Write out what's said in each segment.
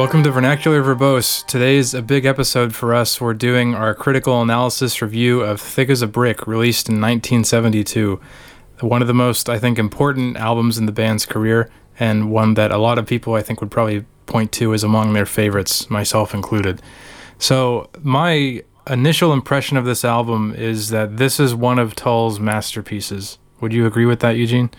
Welcome to Vernacular Verbose. Today's a big episode for us. We're doing our critical analysis review of Thick as a Brick, released in 1972. One of the most, I think, important albums in the band's career, and one that a lot of people, I think, would probably point to as among their favorites, myself included. So my initial impression of this album is that this is one of Tull's masterpieces. Would you agree with that, Eugene?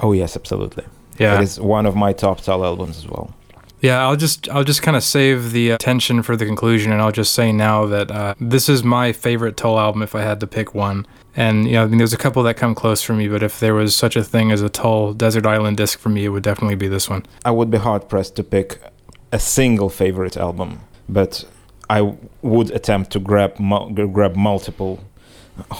Oh, yes, absolutely. Yeah. It is one of my top Tull albums as well. Yeah, I'll just kind of save the tension for the conclusion, and I'll just say now that this is my favorite Tull album if I had to pick one. And, you know, I mean, there's a couple that come close for me, but if there was such a thing as a Tull Desert Island disc for me, it would definitely be this one. I would be hard-pressed to pick a single favorite album, but I would attempt to grab multiple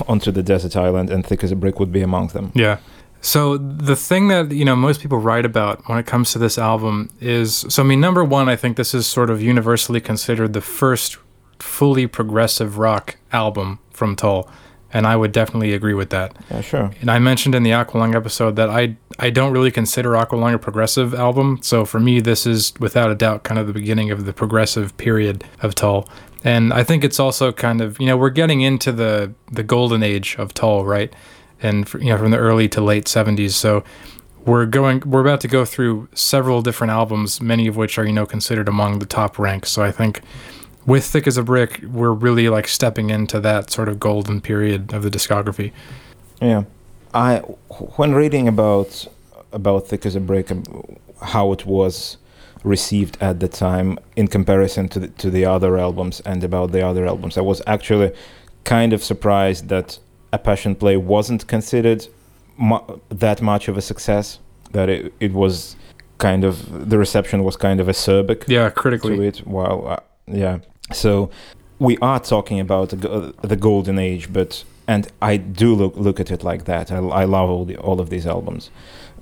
onto the Desert Island, and Thick as a Brick would be among them. Yeah. So the thing that, you know, most people write about when it comes to this album is, so I mean, number one, I think this is sort of universally considered the first fully progressive rock album from Tull, and I would definitely agree with that. Yeah, sure. And I mentioned in the Aqualung episode that I don't really consider Aqualung a progressive album, so for me this is without a doubt kind of the beginning of the progressive period of Tull. And I think it's also kind of, you know, we're getting into the golden age of Tull, right? And, you know, from the early to late 70s. So we're about to go through several different albums, many of which are, you know, considered among the top ranks. So I think with Thick as a Brick, we're really like stepping into that sort of golden period of the discography. Yeah. When reading about Thick as a Brick and how it was received at the time in comparison to the other albums and about the other albums, I was actually kind of surprised that A Passion Play wasn't considered that much of a success, that it was kind of, the reception was kind of acerbic. Yeah, critically. To it. Wow. Yeah. So we are talking about the golden age, but, and I do look at it like that. I love all of these albums,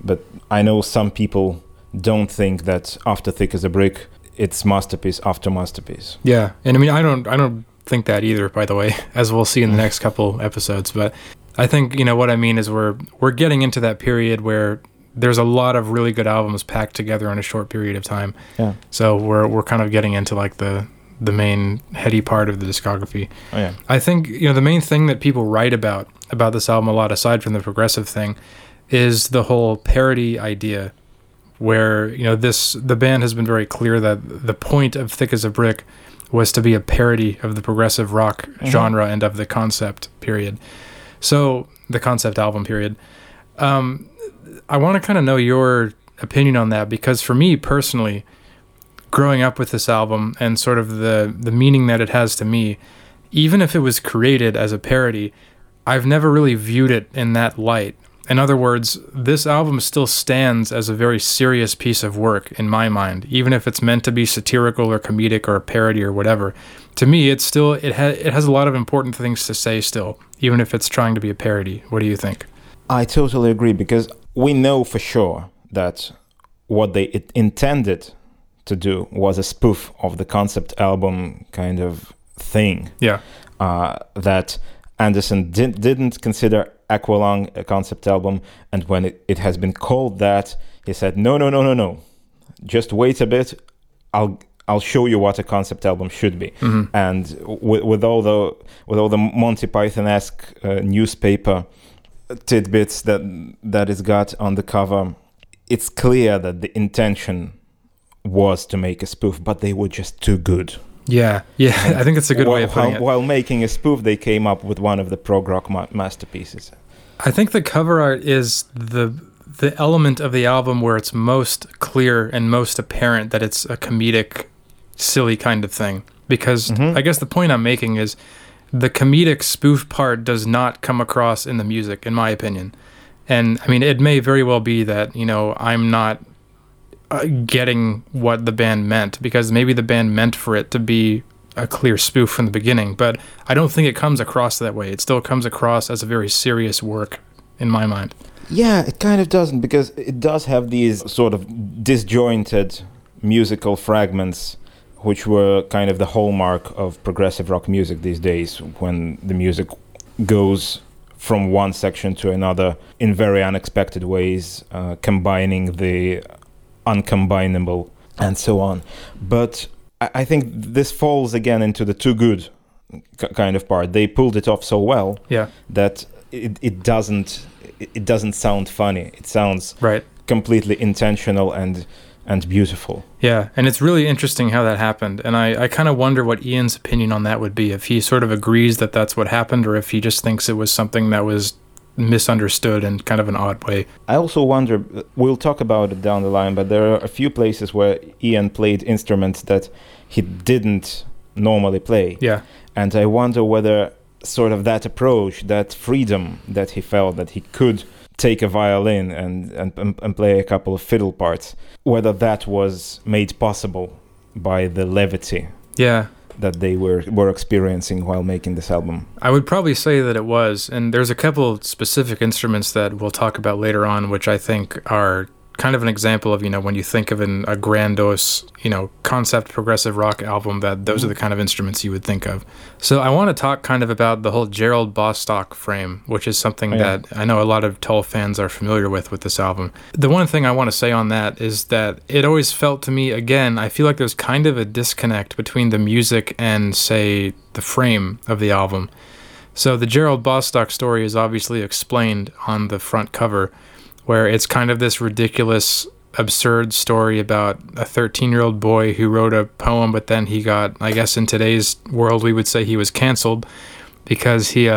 but I know some people don't think that after Thick as a Brick, it's masterpiece after masterpiece. Yeah. And I mean, I don't think that either, by the way, as we'll see in the next couple episodes. But I think, you know, what I mean is we're getting into that period where there's a lot of really good albums packed together in a short period of time. Yeah. So we're kind of getting into like the main heady part of the discography. Oh yeah. I think, you know, the main thing that people write about this album a lot, aside from the progressive thing, is the whole parody idea, where, you know, the band has been very clear that the point of Thick as a Brick was to be a parody of the progressive rock genre and of the concept period. So the concept album period. I want to kind of know your opinion on that, because for me personally, growing up with this album and sort of the meaning that it has to me, even if it was created as a parody, I've never really viewed it in that light. In other words, this album still stands as a very serious piece of work in my mind, even if it's meant to be satirical or comedic or a parody or whatever. To me, it's still it has a lot of important things to say still, even if it's trying to be a parody. What do you think? I totally agree, because we know for sure that what they intended to do was a spoof of the concept album kind of thing. Yeah. That Anderson didn't consider Aqualung a concept album, and when it has been called that, he said, no, just wait a bit, I'll show you what a concept album should be. Mm-hmm. And with all the Monty Python-esque newspaper tidbits that is got on the cover, it's clear that the intention was to make a spoof, but they were just too good. Yeah, I think it's a good way of putting it. While making a spoof, they came up with one of the prog rock masterpieces. I think the cover art is the element of the album where it's most clear and most apparent that it's a comedic, silly kind of thing. Because I guess the point I'm making is the comedic spoof part does not come across in the music, in my opinion. And, I mean, it may very well be that, you know, I'm not getting what the band meant, because maybe the band meant for it to be a clear spoof from the beginning, but I don't think it comes across that way. It still comes across as a very serious work in my mind. Yeah, it kind of doesn't, because it does have these sort of disjointed musical fragments which were kind of the hallmark of progressive rock music these days, when the music goes from one section to another in very unexpected ways, combining the uncombinable and so on. But I think this falls again into the too good kind of part. They pulled it off so well that it doesn't sound funny. It sounds completely intentional and beautiful. Yeah, and it's really interesting how that happened. And I kind of wonder what Ian's opinion on that would be, if he sort of agrees that that's what happened, or if he just thinks it was something that was misunderstood in kind of an odd way. I also wonder, we'll talk about it down the line, but there are a few places where Ian played instruments that he didn't normally play. Yeah. And I wonder whether sort of that approach, that freedom that he felt, that he could take a violin and play a couple of fiddle parts, whether that was made possible by the levity that they were experiencing while making this album. I would probably say that it was, and there's a couple of specific instruments that we'll talk about later on, which I think are kind of an example of, you know, when you think of a grandiose, you know, concept progressive rock album, that those are the kind of instruments you would think of. So I want to talk kind of about the whole Gerald Bostock frame, which is something that I know a lot of Tull fans are familiar with this album. The one thing I want to say on that is that it always felt to me, again, I feel like there's kind of a disconnect between the music and, say, the frame of the album. So the Gerald Bostock story is obviously explained on the front cover, where it's kind of this ridiculous, absurd story about a 13-year-old boy who wrote a poem, but then he got, I guess in today's world, we would say he was canceled because he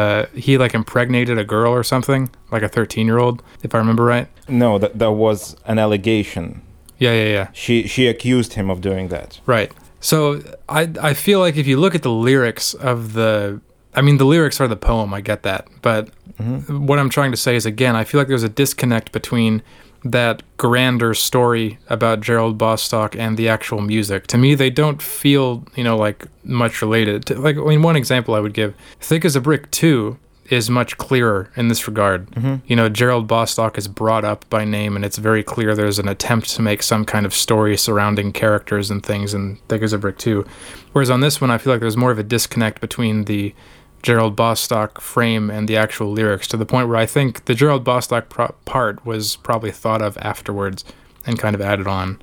like impregnated a girl or something, like a 13-year-old, if I remember right. No, that was an allegation. Yeah. She accused him of doing that. Right. So I feel like if you look at the lyrics of the lyrics are the poem, I get that. But what I'm trying to say is, again, I feel like there's a disconnect between that grander story about Gerald Bostock and the actual music. To me, they don't feel, you know, like much related. One example I would give, Thick as a Brick 2 is much clearer in this regard. You know, Gerald Bostock is brought up by name, and it's very clear there's an attempt to make some kind of story surrounding characters and things in Thick as a Brick 2. Whereas on this one, I feel like there's more of a disconnect between the Gerald Bostock frame and the actual lyrics, to the point where I think the Gerald Bostock part was probably thought of afterwards and kind of added on.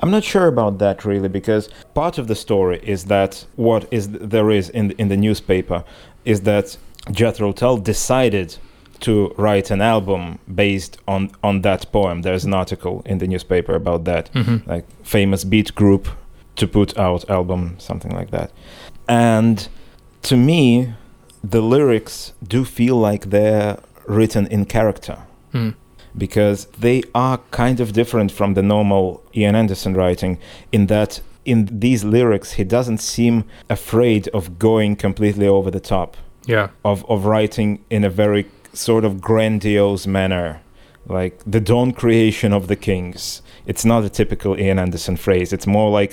I'm not sure about that really, because part of the story is that there is in the newspaper is that Jethro Tull decided to write an album based on that poem. There's an article in the newspaper about that, like famous beat group to put out album, something like that. And to me, the lyrics do feel like they're written in character because they are kind of different from the normal Ian Anderson writing, in that in these lyrics he doesn't seem afraid of going completely over the top, of writing in a very sort of grandiose manner, like the dawn creation of the kings. It's not a typical Ian Anderson phrase. It's more like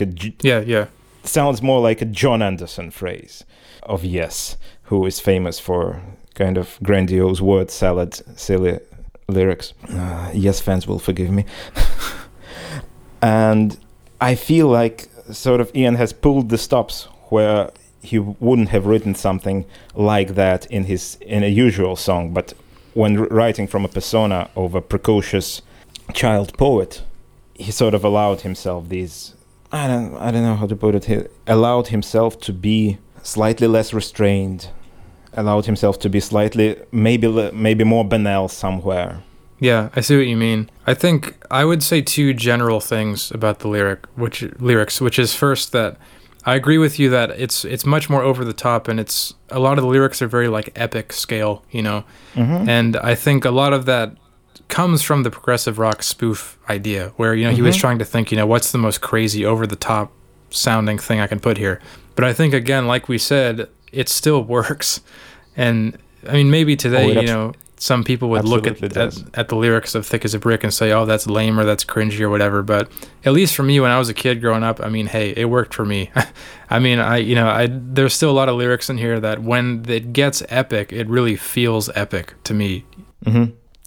sounds more like a John Anderson phrase of Yes, who is famous for kind of grandiose word salad, silly lyrics. Yes, fans will forgive me. And I feel like sort of Ian has pulled the stops where he wouldn't have written something like that in a usual song. But when writing from a persona of a precocious child poet, he sort of allowed himself these, I don't know how to put it. He allowed himself to be slightly less restrained, allowed himself to be slightly, maybe more banal somewhere. Yeah, I see what you mean. I think I would say two general things about the lyrics, which is first that I agree with you that it's much more over the top, and it's a lot of the lyrics are very like epic scale, you know. And I think a lot of that comes from the progressive rock spoof idea, where, you know, he was trying to think, you know, what's the most crazy over the top sounding thing I can put here. But I think, again, like we said, it still works. And I mean, maybe today, you know, some people would look at the lyrics of Thick as a Brick and say, oh, that's lame or that's cringy or whatever. But at least for me, when I was a kid growing up, I mean, hey, it worked for me. I mean, there's still a lot of lyrics in here that when it gets epic, it really feels epic to me.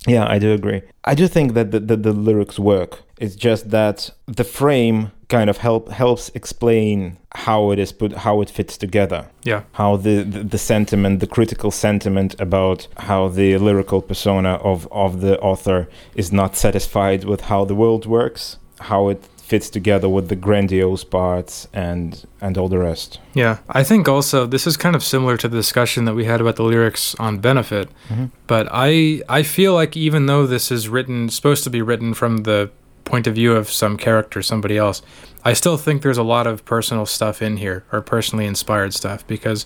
Yeah, I do agree. I do think that the lyrics work. It's just that the frame kind of helps explain how it is put, how it fits together. Yeah. How the sentiment, the critical sentiment about how the lyrical persona of the author is not satisfied with how the world works, how it fits together with the grandiose parts and all the rest. Yeah, I think also this is kind of similar to the discussion that we had about the lyrics on Benefit, mm-hmm. but I feel like even though this is written, supposed to be written from the point of view of some character, somebody else, I still think there's a lot of personal stuff in here, or personally inspired stuff, because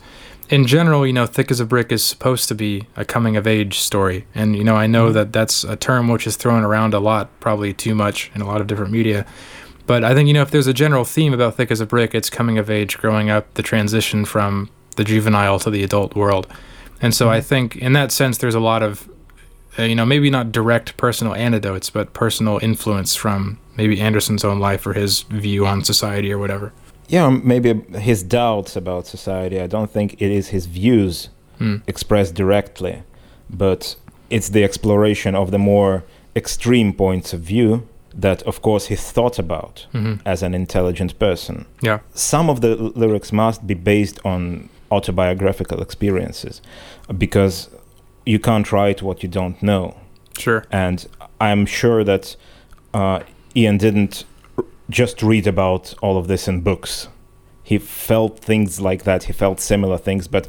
in general, you know, Thick as a Brick is supposed to be a coming of age story. And, you know, I know mm-hmm. that's a term which is thrown around a lot, probably too much in a lot of different media. But I think, you know, if there's a general theme about Thick as a Brick, it's coming of age, growing up, the transition from the juvenile to the adult world. And so mm-hmm. I think in that sense, there's a lot of, you know, maybe not direct personal anecdotes, but personal influence from maybe Anderson's own life or his view on society or whatever. Yeah, maybe his doubts about society. I don't think it is his views expressed directly, but it's the exploration of the more extreme points of view that, of course, he thought about mm-hmm. as an intelligent person. Yeah. Some of the lyrics must be based on autobiographical experiences, because you can't write what you don't know. Sure. And I'm sure that Ian didn't just read about all of this in books. He felt things like that. He felt similar things, but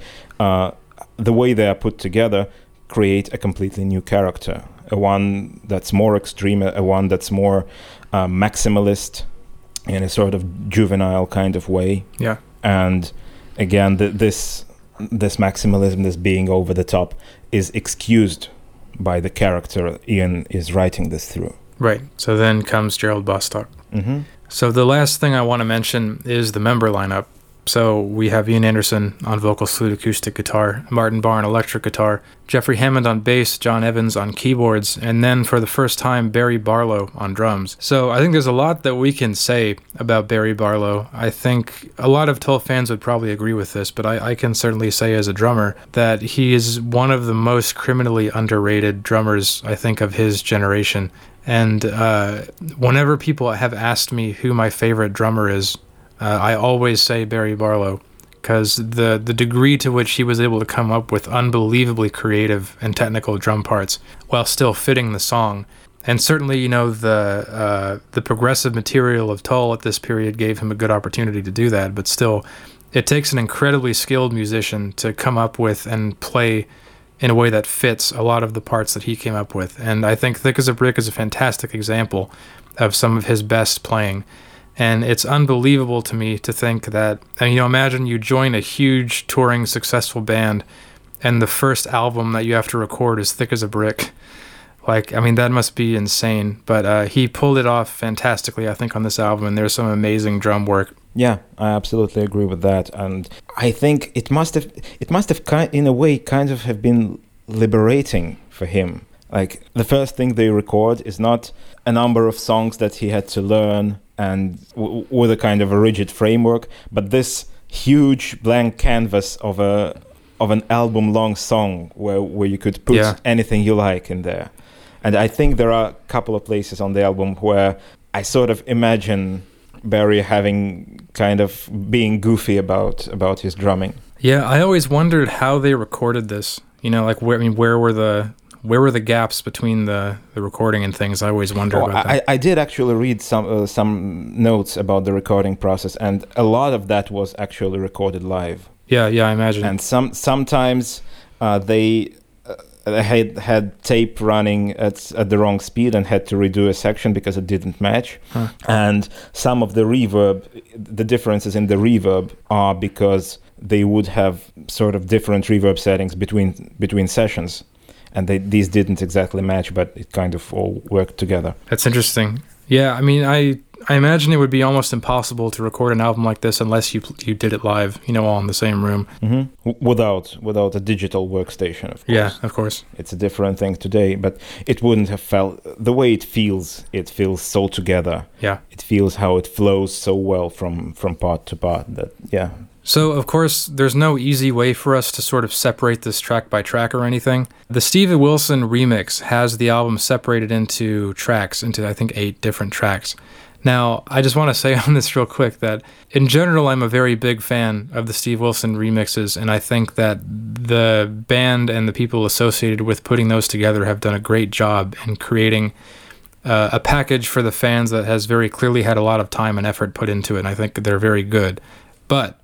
the way they are put together create a completely new character, a one that's more extreme, a one that's more maximalist in a sort of juvenile kind of way. Yeah. And again, this maximalism, this being over the top, is excused by the character Ian is writing this through. Right. So then comes Gerald Bostock. Mm-hmm. So the last thing I want to mention is the member lineup. So we have Ian Anderson on vocals, flute, acoustic guitar, Martin Barre on electric guitar, Jeffrey Hammond on bass, John Evans on keyboards, and then for the first time, Barry Barlow on drums. So I think there's a lot that we can say about Barry Barlow. I think a lot of Tull fans would probably agree with this, but I can certainly say as a drummer that he is one of the most criminally underrated drummers, I think, of his generation. And whenever people have asked me who my favorite drummer is, I always say Barry Barlow, because the degree to which he was able to come up with unbelievably creative and technical drum parts while still fitting the song, and certainly, you know, the progressive material of Tull at this period gave him a good opportunity to do that, but still, it takes an incredibly skilled musician to come up with and play in a way that fits a lot of the parts that he came up with, and I think Thick as a Brick is a fantastic example of some of his best playing. And it's unbelievable to me to think that, and you know, imagine you join a huge touring successful band and the first album that you have to record is Thick as a Brick. Like, I mean, that must be insane. But he pulled it off fantastically, I think, on this album, and there's some amazing drum work. Yeah, I absolutely agree with that. And I think it must have in a way kind of have been liberating for him. Like, the first thing they record is not a number of songs that he had to learn and with a kind of a rigid framework, but this huge blank canvas of an album-long song where you could put anything you like in there. And I think there are a couple of places on the album where I sort of imagine Barry having kind of being goofy about his drumming. Yeah, I always wondered how they recorded this. You know, like where were the gaps between the recording and things? I always wondered about that. I did actually read some notes about the recording process, and a lot of that was actually recorded live. Yeah, I imagine. And sometimes they had tape running at the wrong speed and had to redo a section because it didn't match. Huh. And some of the reverb, the differences in the reverb are because they would have sort of different reverb settings between sessions. And these didn't exactly match, but it kind of all worked together. That's interesting. Yeah, I mean, I imagine it would be almost impossible to record an album like this unless you did it live, you know, all in the same room. Mm-hmm. Without a digital workstation, of course. Yeah, of course. It's a different thing today, but it wouldn't have felt... The way it feels so together. Yeah. It feels how it flows so well from part to part that, yeah... So, of course, there's no easy way for us to sort of separate this track by track or anything. The Steve Wilson remix has the album separated into tracks, into, I think, 8 different tracks. Now, I just want to say on this real quick that, in general, I'm a very big fan of the Steve Wilson remixes, and I think that the band and the people associated with putting those together have done a great job in creating a package for the fans that has very clearly had a lot of time and effort put into it, and I think they're very good. But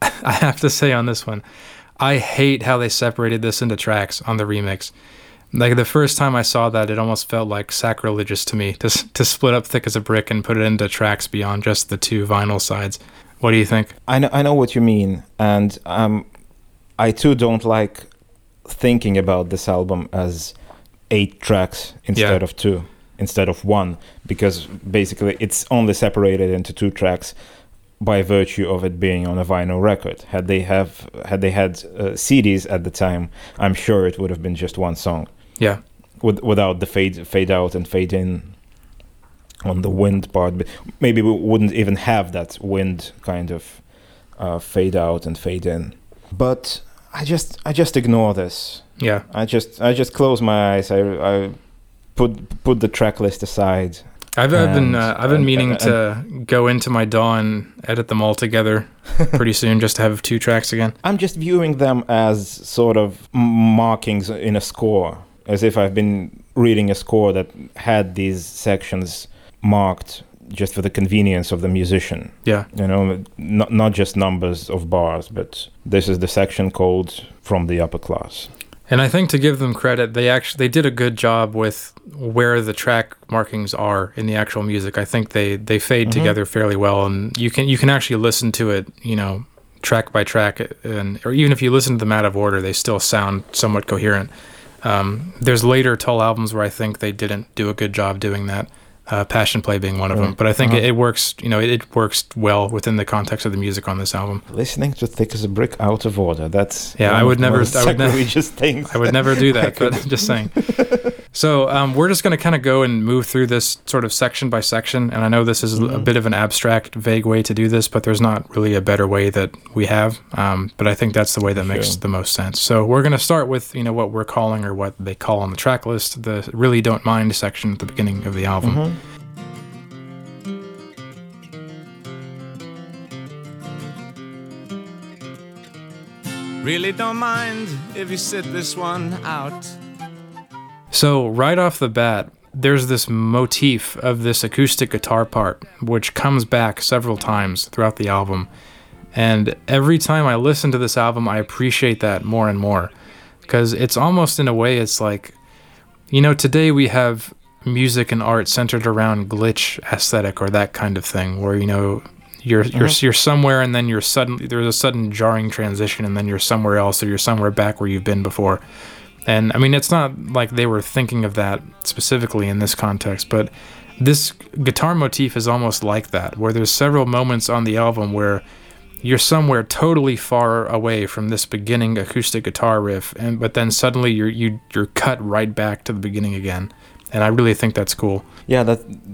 I have to say on this one, I hate how they separated this into tracks on the remix. Like, the first time I saw that, it almost felt like sacrilegious to me to split up Thick as a Brick and put it into tracks beyond just the two vinyl sides. What do you think? I know what you mean, and I too don't like thinking about this album as 8 tracks instead of 2, instead of 1, because basically it's only separated into 2 tracks by virtue of it being on a vinyl record. Had they had CDs at the time, I'm sure it would have been just 1 song. Yeah, without the fade out and fade in on the wind part. But maybe we wouldn't even have that wind kind of fade out and fade in. But I just ignore this. Yeah, I just close my eyes. I put the track list aside. I've been meaning to go into my DAW and edit them all together pretty soon, just to have 2 tracks again. I'm just viewing them as sort of markings in a score, as if I've been reading a score that had these sections marked just for the convenience of the musician. Yeah, you know, not just numbers of bars, but this is the section called From the Upper Class. And I think, to give them credit, they did a good job with where the track markings are in the actual music. I think they fade together fairly well, and you can actually listen to it, you know, track by track, or even if you listen to them out of order, they still sound somewhat coherent. There's later Tull albums where I think they didn't do a good job doing that, Passion Play being one of them. But I think it works. You know, it works well within the context of the music on this album. Listening to Thick as a Brick out of order. That's I would never do that. But just saying. So we're just going to kind of go and move through this sort of section by section. And I know this is a bit of an abstract, vague way to do this, but there's not really a better way that we have. But I think that's the way that makes the most sense. So we're going to start with, you know, what we're calling, or what they call on the track list, the Really Don't Mind section at the beginning of the album. Really don't mind if you sit this one out. So right off the bat, there's this motif of this acoustic guitar part, which comes back several times throughout the album. And every time I listen to this album, I appreciate that more and more, because it's almost, in a way, it's like, you know, today we have music and art centered around glitch aesthetic, or that kind of thing, where, you know, you're somewhere, and then there's a sudden jarring transition, and then you're somewhere else, or you're somewhere back where you've been before. And I mean, it's not like they were thinking of that specifically in this context, but this guitar motif is almost like that, where there's several moments on the album where you're somewhere totally far away from this beginning acoustic guitar riff, but then suddenly you're cut right back to the beginning again. And I really think that's cool. Yeah,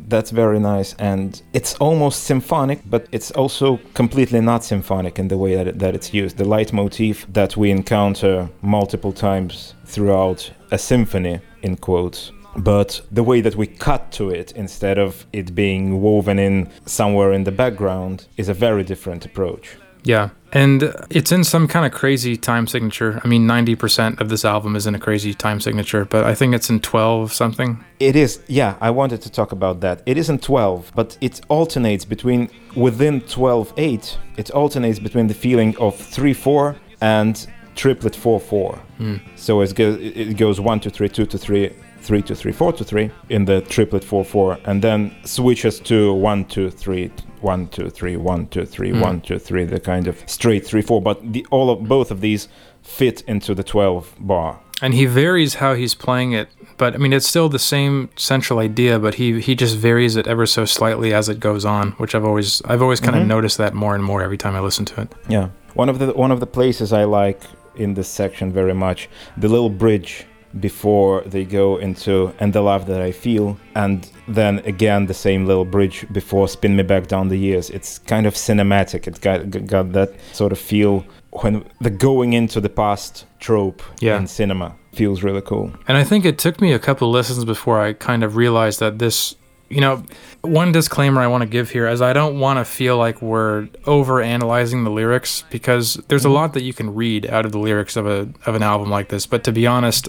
that's very nice. And it's almost symphonic, but it's also completely not symphonic in the way that it's used. The leitmotif that we encounter multiple times throughout a symphony, in quotes. But the way that we cut to it, instead of it being woven in somewhere in the background, is a very different approach. Yeah, and it's in some kind of crazy time signature. I mean, 90% of this album is in a crazy time signature, but I think it's in 12 something. It is, yeah, I wanted to talk about that. It isn't 12, but it alternates between, within 12/8, it alternates between the feeling of 3/4 and triplet 4/4. So it goes 1/2 3/2 to 3, 3/2 3/4 to 3 in the triplet 4/4, and then switches to 1/2 3 1/2 3 1/2 3 1/2 3, the kind of straight 3/4. But both of these fit into the 12 bar. And he varies how he's playing it, but I mean, it's still the same central idea, but he just varies it ever so slightly as it goes on, which I've always kind of noticed that more and more every time I listen to it. Yeah, one of the places I like in this section very much, the little bridge before they go into And the Love That I Feel, and then again the same little bridge before Spin Me Back Down the Years. It's kind of cinematic. It's got that sort of feel when the going into the past trope in cinema feels really cool. And I think it took me a couple of listens before I kind of realized that this, you know, one disclaimer I want to give here is I don't want to feel like we're over-analyzing the lyrics, because there's a lot that you can read out of the lyrics of an album like this. But to be honest,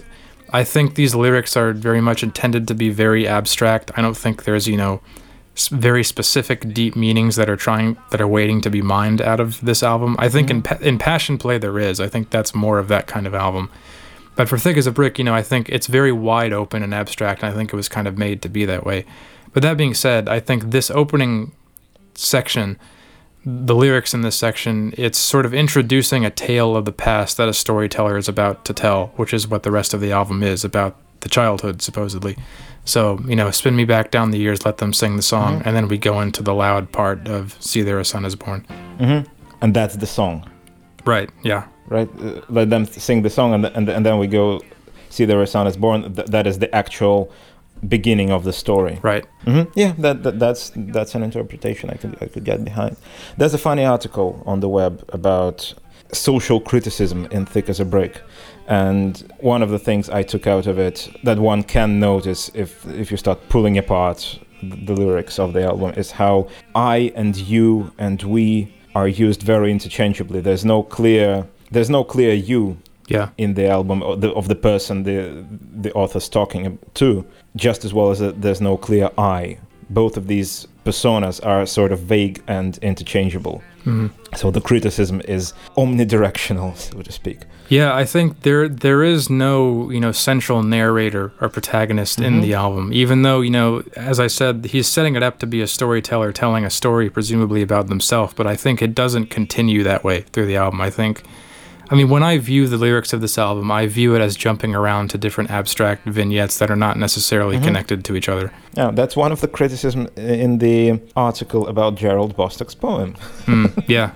I think these lyrics are very much intended to be very abstract. I don't think there's, you know, very specific deep meanings that are waiting to be mined out of this album. I think in Passion Play there is. I think that's more of that kind of album. But for Thick as a Brick, you know, I think it's very wide open and abstract, and I think it was kind of made to be that way. But that being said, I think this opening section, the lyrics in this section, it's sort of introducing a tale of the past that a storyteller is about to tell, which is what the rest of the album is about, the childhood, supposedly. So, you know, spin me back down the years, let them sing the song, and then we go into the loud part of See There a Son Is Born. And that's the song. Right, yeah. Right, let them sing the song, and then we go See There a Son Is Born. That is the actual beginning of the story. Right. Yeah, that's an interpretation I could get behind. There's a funny article on the web about social criticism in Thick as a Brick. And one of the things I took out of it that one can notice if you start pulling apart the lyrics of the album is how I and you and we are used very interchangeably. There's no clear you in the album of the person the author's talking to, just as well as there's no clear I. Both of these personas are sort of vague and interchangeable. So the criticism is omnidirectional, so to speak. Yeah, I think there is no, you know, central narrator or protagonist in the album, even though, you know, as I said, he's setting it up to be a storyteller telling a story presumably about themselves, but I think it doesn't continue that way through the album. I mean, when I view the lyrics of this album, I view it as jumping around to different abstract vignettes that are not necessarily connected to each other. Yeah, that's one of the criticisms in the article about Gerald Bostock's poem. Yeah,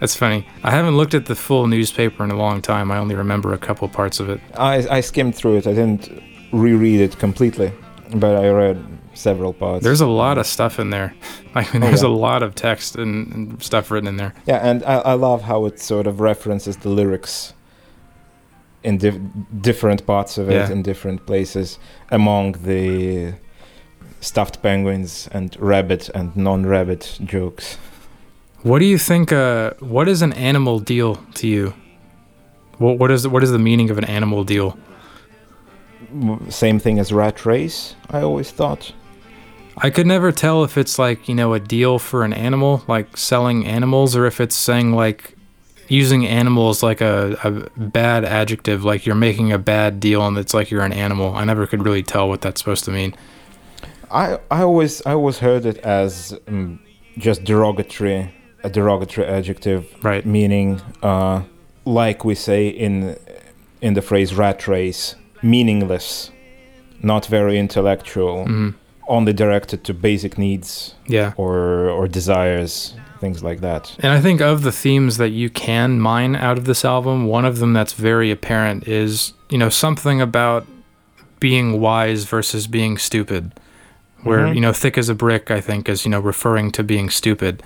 that's funny. I haven't looked at the full newspaper in a long time. I only remember a couple parts of it. I skimmed through it. I didn't reread it completely, but I read several parts. There's a lot of stuff in there. I mean, there's a lot of text and stuff written in there. Yeah, and I love how it sort of references the lyrics in different parts of it, in different places, among the stuffed penguins and rabbit and non-rabbit jokes. What do you think, what is an animal deal to you? What is the meaning of an animal deal? Same thing as rat race, I always thought. I could never tell if it's like, you know, a deal for an animal, like selling animals, or if it's saying like using animals like a bad adjective, like you're making a bad deal and it's like you're an animal. I never could really tell what that's supposed to mean. I always heard it as just a derogatory adjective, right? Meaning like we say in the phrase rat race, meaningless, not very intellectual, only directed to basic needs or desires, things like that. And I think of the themes that you can mine out of this album, one of them that's very apparent is, you know, something about being wise versus being stupid, where, you know, Thick as a Brick, I think, is, you know, referring to being stupid.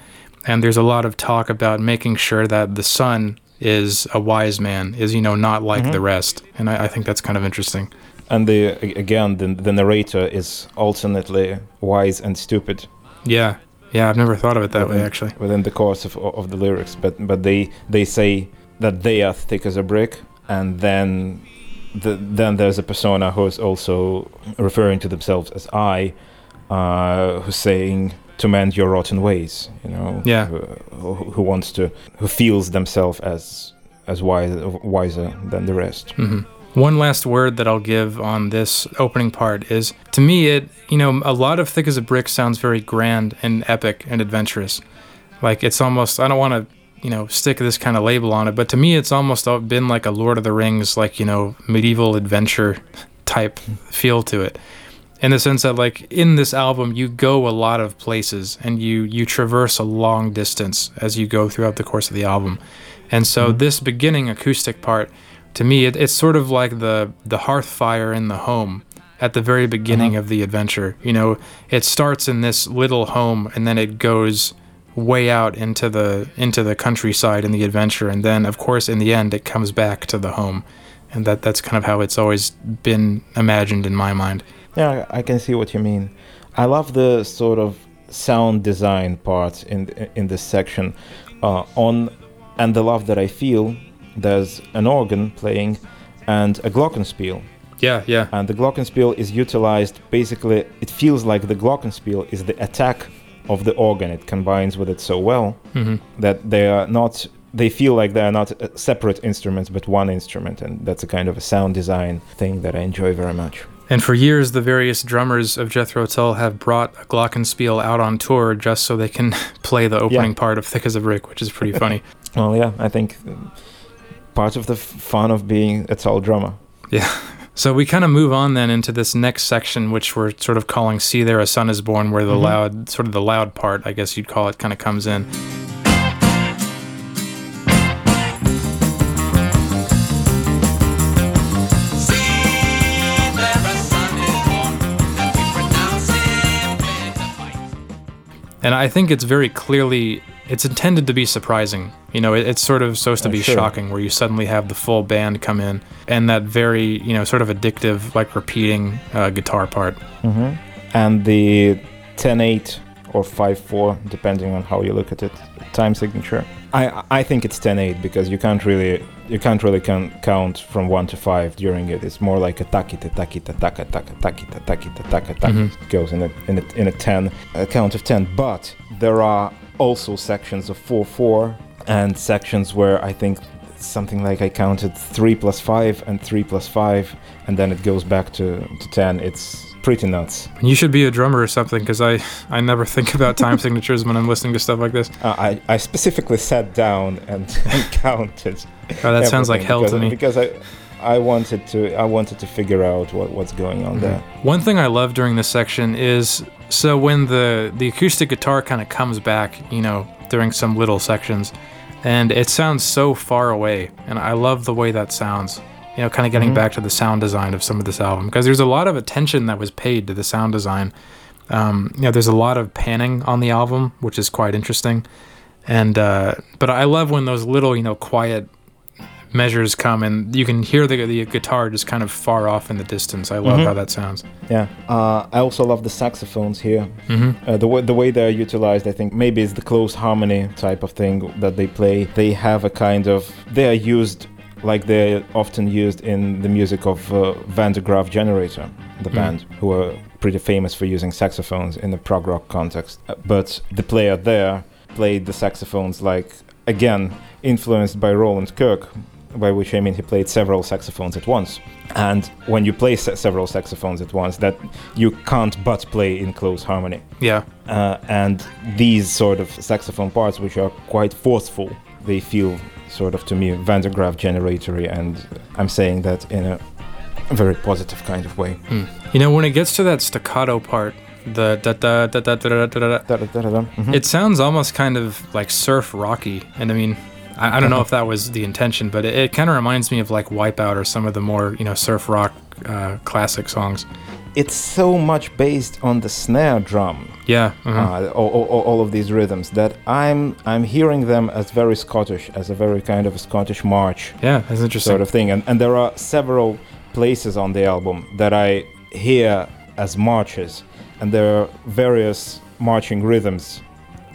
And there's a lot of talk about making sure that the sun is a wise man, is, you know, not like the rest. And I think that's kind of interesting. And the narrator is alternately wise and stupid. Yeah, I've never thought of it that way, actually. Within the course of the lyrics, but they say that they are thick as a brick, and then there's a persona who is also referring to themselves as I, who's saying to mend your rotten ways, you know, who wants to, who feels themselves as wiser than the rest. One last word that I'll give on this opening part is, to me, it, you know, a lot of Thick as a Brick sounds very grand and epic and adventurous. Like, it's almost, I don't want to, you know, stick this kind of label on it, but to me it's almost been like a Lord of the Rings, like, you know, medieval adventure type feel to it. In the sense that, like, in this album, you go a lot of places and you traverse a long distance as you go throughout the course of the album. And so this beginning acoustic part, to me, it's sort of like the hearth fire in the home at the very beginning of the adventure. You know, it starts in this little home and then it goes way out into the countryside in the adventure. And then, of course, in the end, it comes back to the home. And that's kind of how it's always been imagined in my mind. Yeah, I can see what you mean. I love the sort of sound design part in this section, and the love that I feel. There's an organ playing and a glockenspiel, Yeah, yeah. And the glockenspiel is utilized, basically, it feels like the glockenspiel is the attack of the organ. It combines with it so well that they are not, they feel like they are not separate instruments, but one instrument. And that's a kind of a sound design thing that I enjoy very much. And for years, the various drummers of Jethro Tull have brought a glockenspiel out on tour just so they can play the opening part of Thick as a Brick, which is pretty funny. Well, yeah, I think part of the fun of being a Tull drummer. Yeah. So we kind of move on then into this next section, which we're sort of calling See There a Son Is Born, where the loud, sort of the loud part, I guess you'd call it, kind of comes in. And I think it's very clearly, it's intended to be surprising. You know, it's sort of supposed to be shocking, where you suddenly have the full band come in and that very, you know, sort of addictive, like repeating guitar part. Mm-hmm. And the 10-8 or 5-4, depending on how you look at it, time signature. I think it's 10-8 because you can't really count from 1 to 5 during it. It's more like a takita takita taka taka takita takita taka taka goes in a 10, a count of 10. But there are also sections of 4-4 and sections where I think something like I counted 3 + 5 and 3 + 5, and then it goes back to 10. It's pretty nuts. You should be a drummer or something, because I never think about time signatures when I'm listening to stuff like this. I specifically sat down and counted. Oh, that sounds like hell to me. Because I wanted to figure out what's going on there. One thing I love during this section is, so when the acoustic guitar kind of comes back, you know, during some little sections, and it sounds so far away, and I love the way that sounds. You know, kind of getting back to the sound design of some of this album, because there's a lot of attention that was paid to the sound design. You know, there's a lot of panning on the album, which is quite interesting. And but I love when those little, you know, quiet measures come and you can hear the guitar just kind of far off in the distance. I love how that sounds. Yeah. I also love the saxophones here. The way they're utilized, I think maybe it's the close harmony type of thing that they play. They have a kind of, they are used like they're often used in the music of Van der Graaf Generator, the band, who are pretty famous for using saxophones in the prog rock context. But the player there played the saxophones like, again, influenced by Roland Kirk, by which I mean he played several saxophones at once. And when you play several saxophones at once, that you can't but play in close harmony. Yeah. And these sort of saxophone parts, which are quite forceful, they feel sort of, to me, Van der Graaf Generatory, and I'm saying that in a very positive kind of way. You know, when it gets to that staccato part, the da da da da da da da da, it sounds almost kind of like surf rocky, and I mean, I don't know if that was the intention, but it kind of reminds me of like Wipeout or some of the more, you know, surf rock classic songs. It's so much based on the snare drum. Yeah. All of these rhythms that I'm hearing them as very Scottish, as a very kind of a Scottish march. Yeah, that's interesting. Sort of thing. And there are several places on the album that I hear as marches, and there are various marching rhythms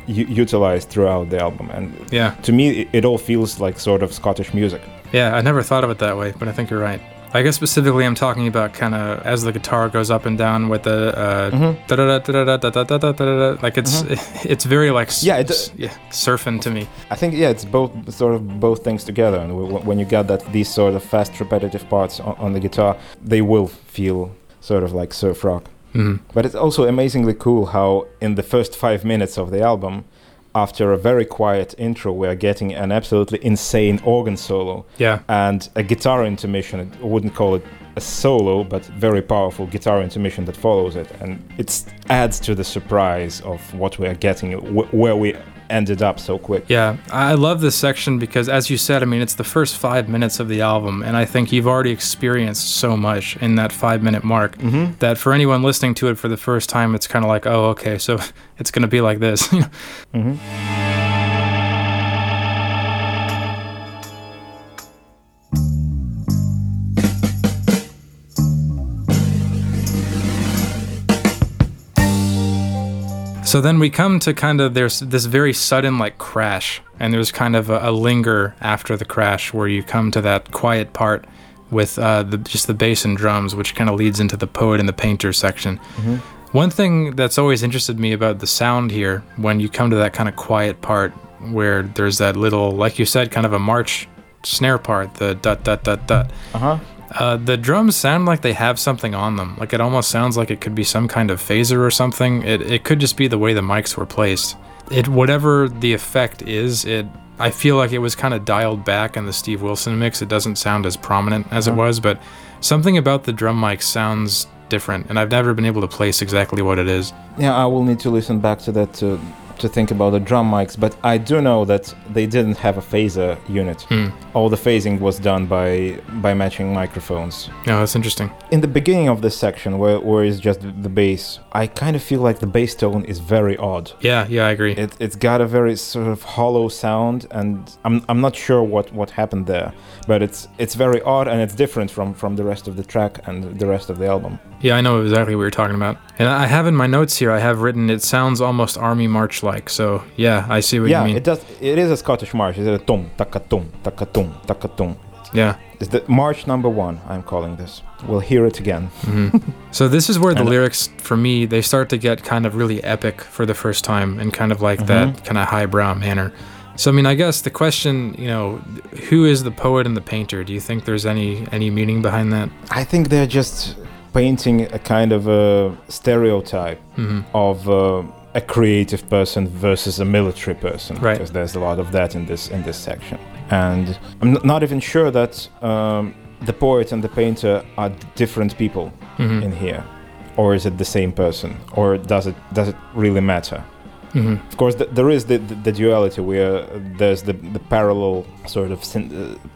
utilized throughout the album. And yeah, to me, it all feels like sort of Scottish music. Yeah, I never thought of it that way, but I think you're right. I guess specifically I'm talking about kind of as the guitar goes up and down with the like it's very like surfing to me. I think it's both things together, and when you got that these sort of fast repetitive parts on the guitar, they will feel sort of like surf rock. But it's also amazingly cool how in the first 5 minutes of the album, after a very quiet intro, we are getting an absolutely insane organ solo. Yeah. And a guitar intermission. I wouldn't call it a solo, but very powerful guitar intermission that follows it. And it adds to the surprise of what we are getting, where we ended up so quick. Yeah, I love this section because, as you said, I mean, it's the first 5 minutes of the album, and I think you've already experienced so much in that 5 minute mark that for anyone listening to it for the first time, it's kind of like, oh, okay, so it's going to be like this. So then we come to kind of, there's this very sudden like crash, and there's kind of a linger after the crash where you come to that quiet part with just the bass and drums, which kind of leads into the poet and the painter section. Mm-hmm. One thing that's always interested me about the sound here, when you come to that kind of quiet part where there's that little, like you said, kind of a march snare part, the dot, dot, dot, dot. Uh-huh. The drums sound like they have something on them. Like it almost sounds like it could be some kind of phaser or something. It could just be the way the mics were placed. Whatever the effect is, I feel like it was kind of dialed back in the Steve Wilson mix. It doesn't sound as prominent as it was, but something about the drum mic sounds different, and I've never been able to place exactly what it is. Yeah, I will need to listen back to that to think about the drum mics, but I do know that they didn't have a phaser unit. Mm. All the phasing was done by matching microphones. Yeah, that's interesting. In the beginning of this section, where it's just the bass, I kind of feel like the bass tone is very odd. Yeah, I agree. It's got a very sort of hollow sound, and I'm not sure what happened there, but it's very odd, and it's different from the rest of the track and the rest of the album. Yeah, I know exactly what you're talking about. And I have in my notes here, I have written, it sounds almost army march like. So yeah, I see what you mean. Yeah, it does. It is a Scottish march. It's a tom, takatum, takatum, takatum. Yeah. It's the march number one, I'm calling this. We'll hear it again. Mm-hmm. So this is where the lyrics, for me, they start to get kind of really epic for the first time and kind of like that kind of highbrow manner. So, I mean, I guess the question, you know, who is the poet and the painter? Do you think there's any meaning behind that? I think they're just painting a kind of a stereotype of a creative person versus a military person, right? Because there's a lot of that in this section, and I'm not even sure that the poet and the painter are different people in here, or is it the same person, or does it really matter? Mm-hmm. Of course, there is the duality where there's the parallel sort of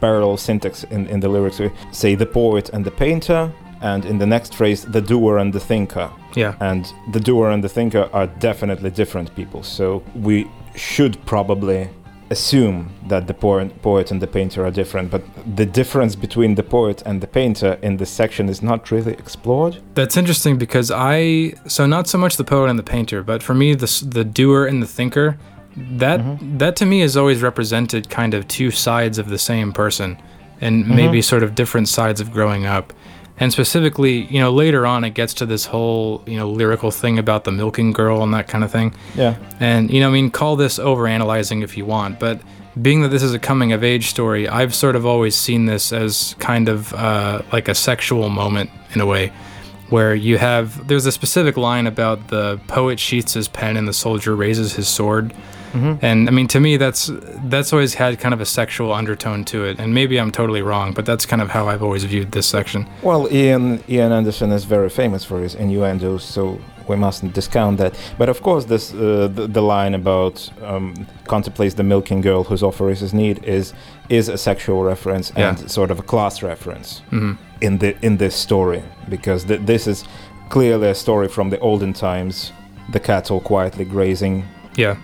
parallel syntax in the lyrics. We say the poet and the painter. And in the next phrase, the doer and the thinker. Yeah. And the doer and the thinker are definitely different people. So we should probably assume that the poet and the painter are different. But the difference between the poet and the painter in this section is not really explored. That's interesting because so not so much the poet and the painter, but for me, the doer and the thinker, that to me is always represented kind of two sides of the same person and maybe sort of different sides of growing up. And specifically, you know, later on, it gets to this whole, you know, lyrical thing about the milking girl and that kind of thing. Yeah. And, you know, I mean, call this overanalyzing if you want, but being that this is a coming of age story, I've sort of always seen this as kind of like a sexual moment in a way, where there's a specific line about the poet sheaths his pen and the soldier raises his sword. Mm-hmm. And I mean, to me, that's always had kind of a sexual undertone to it, and maybe I'm totally wrong, but that's kind of how I've always viewed this section. Well, Ian Anderson is very famous for his innuendos, so we mustn't discount that. But of course, this the line about contemplates the milking girl whose offer is his need is a sexual reference and sort of a class reference in this story, because this is clearly a story from the olden times, the cattle quietly grazing. Yeah.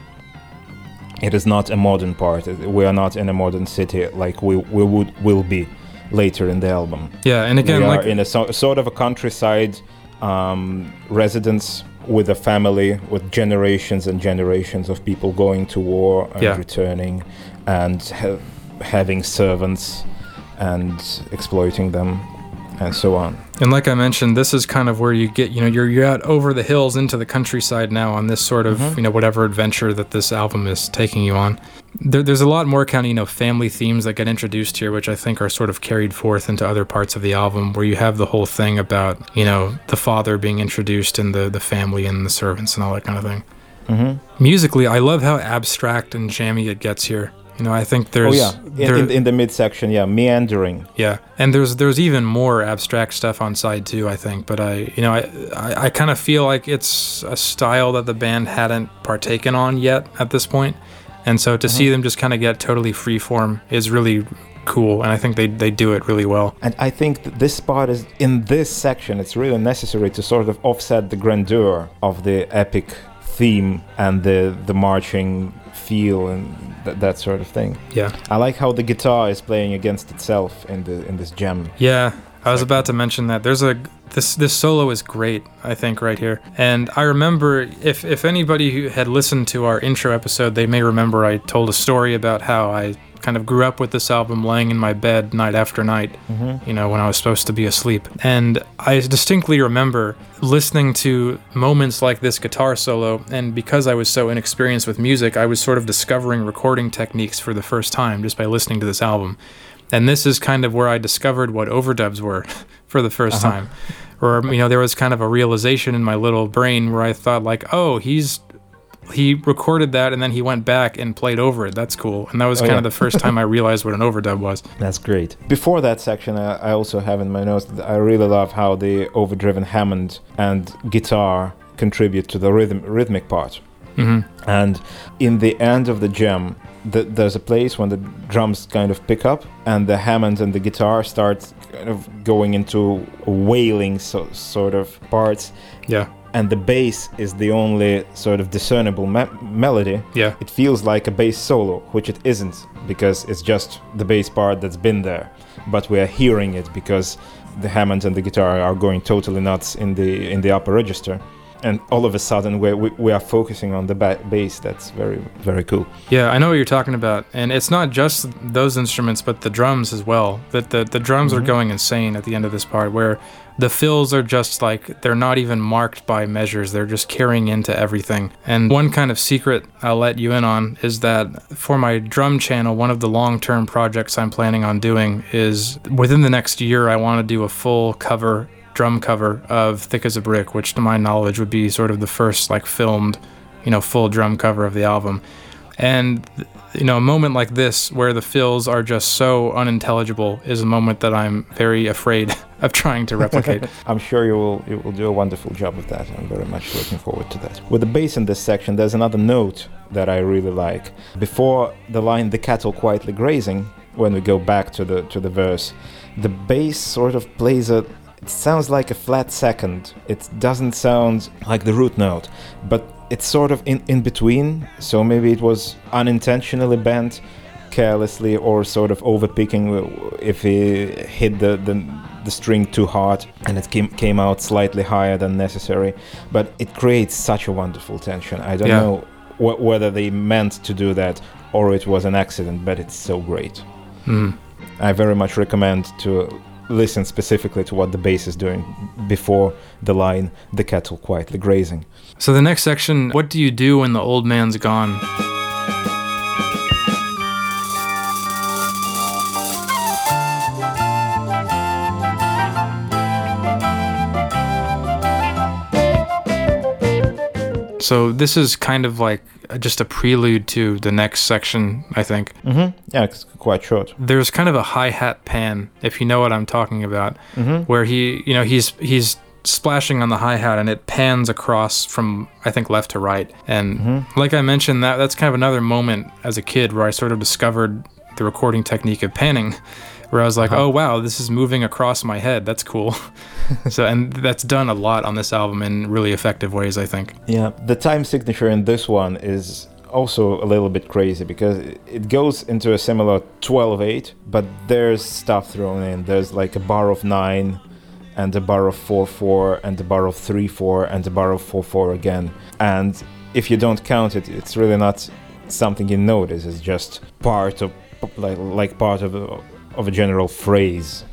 It is not a modern part. We are not in a modern city like we will be later in the album. Yeah, and again, we are in a sort of a countryside residence with a family, with generations and generations of people going to war and returning, and having servants and exploiting them, and so on. And like I mentioned, this is kind of where you get, you know, you're out over the hills into the countryside now on this sort of, you know, whatever adventure that this album is taking you on. There's a lot more kind of, you know, family themes that get introduced here, which I think are sort of carried forth into other parts of the album, where you have the whole thing about, you know, the father being introduced and the family and the servants and all that kind of thing. Mm-hmm. Musically, I love how abstract and jammy it gets here. You know, I think there's... Oh, yeah, in the midsection, yeah, meandering. Yeah, and there's even more abstract stuff on side two, I think, but I kind of feel like it's a style that the band hadn't partaken on yet at this point, and so to see them just kind of get totally freeform is really cool, and I think they do it really well. And I think that this part is, in this section, it's really necessary to sort of offset the grandeur of the epic theme and the marching feel and that sort of thing. Yeah, I like how the guitar is playing against itself in this jam. Yeah, I was about to mention that. There's this solo is great, I think, right here. And I remember, if anybody who had listened to our intro episode, they may remember I told a story about how I kind of grew up with this album laying in my bed night after night, you know, when I was supposed to be asleep. And I distinctly remember listening to moments like this guitar solo, and because I was so inexperienced with music, I was sort of discovering recording techniques for the first time just by listening to this album. And this is kind of where I discovered what overdubs were for the first time. Or, you know, there was kind of a realization in my little brain where I thought like, oh, he recorded that and then he went back and played over it. That's cool. And that was kind of the first time I realized what an overdub was. That's great. Before that section, I also have in my notes that I really love how the overdriven Hammond and guitar contribute to the rhythmic part. And in the end of the jam, there's a place when the drums kind of pick up and the Hammond and the guitar start kind of going into wailing sort of parts. Yeah. And the bass is the only sort of discernible melody. Yeah. It feels like a bass solo, which it isn't, because it's just the bass part that's been there. But we are hearing it because the Hammond and the guitar are going totally nuts in the upper register. And all of a sudden, we are focusing on the bass. That's very, very cool. Yeah, I know what you're talking about. And it's not just those instruments, but the drums as well. That the drums are going insane at the end of this part, where the fills are just like, they're not even marked by measures. They're just carrying into everything. And one kind of secret I'll let you in on is that for my drum channel, one of the long-term projects I'm planning on doing is within the next year, I want to do a full drum cover of Thick as a Brick, which to my knowledge would be sort of the first like filmed, you know, full drum cover of the album. And, you know, a moment like this where the fills are just so unintelligible is a moment that I'm very afraid of trying to replicate. I'm sure you will do a wonderful job of that. I'm very much looking forward to that. With the bass in this section, there's another note that I really like. Before the line, "the cattle quietly grazing," when we go back to the verse, the bass sort of plays it sounds like a flat second. It doesn't sound like the root note, but it's sort of in between, so maybe it was unintentionally bent carelessly or sort of overpicking if he hit the string too hard, and it came out slightly higher than necessary. But it creates such a wonderful tension. I don't know whether they meant to do that or it was an accident, but it's so great. I very much recommend to listen specifically to what the bass is doing before the line, "the cattle quietly grazing." So the next section, what do you do when the old man's gone? So this is kind of like just a prelude to the next section, I think. Yeah, it's quite short. There's kind of a hi-hat pan, if you know what I'm talking about, where he's splashing on the hi-hat and it pans across from, I think, left to right. And like I mentioned, that's kind of another moment as a kid where I sort of discovered the recording technique of panning, where I was like, oh wow, this is moving across my head, that's cool. And that's done a lot on this album in really effective ways, I think. Yeah, the time signature in this one is also a little bit crazy because it goes into a similar 12/8, but there's stuff thrown in. There's like a bar of 9 and a bar of 4/4 and a bar of 3/4 and a bar of 4/4 again. And if you don't count it, it's really not something you notice. It's just part of like part of a general phrase.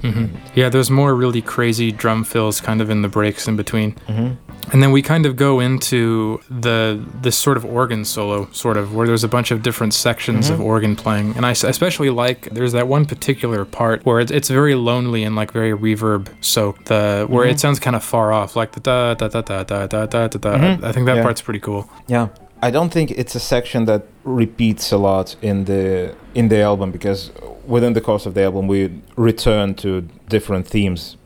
Yeah, there's more really crazy drum fills kind of in the breaks in between. And then we kind of go into this sort of organ solo, sort of, where there's a bunch of different sections of organ playing. And I especially like, there's that one particular part where it's very lonely and like very reverb soaked, where it sounds kind of far off, like the da da da da da da da da. I think that part's pretty cool. Yeah. I don't think it's a section that repeats a lot in the album, because within the course of the album we return to different themes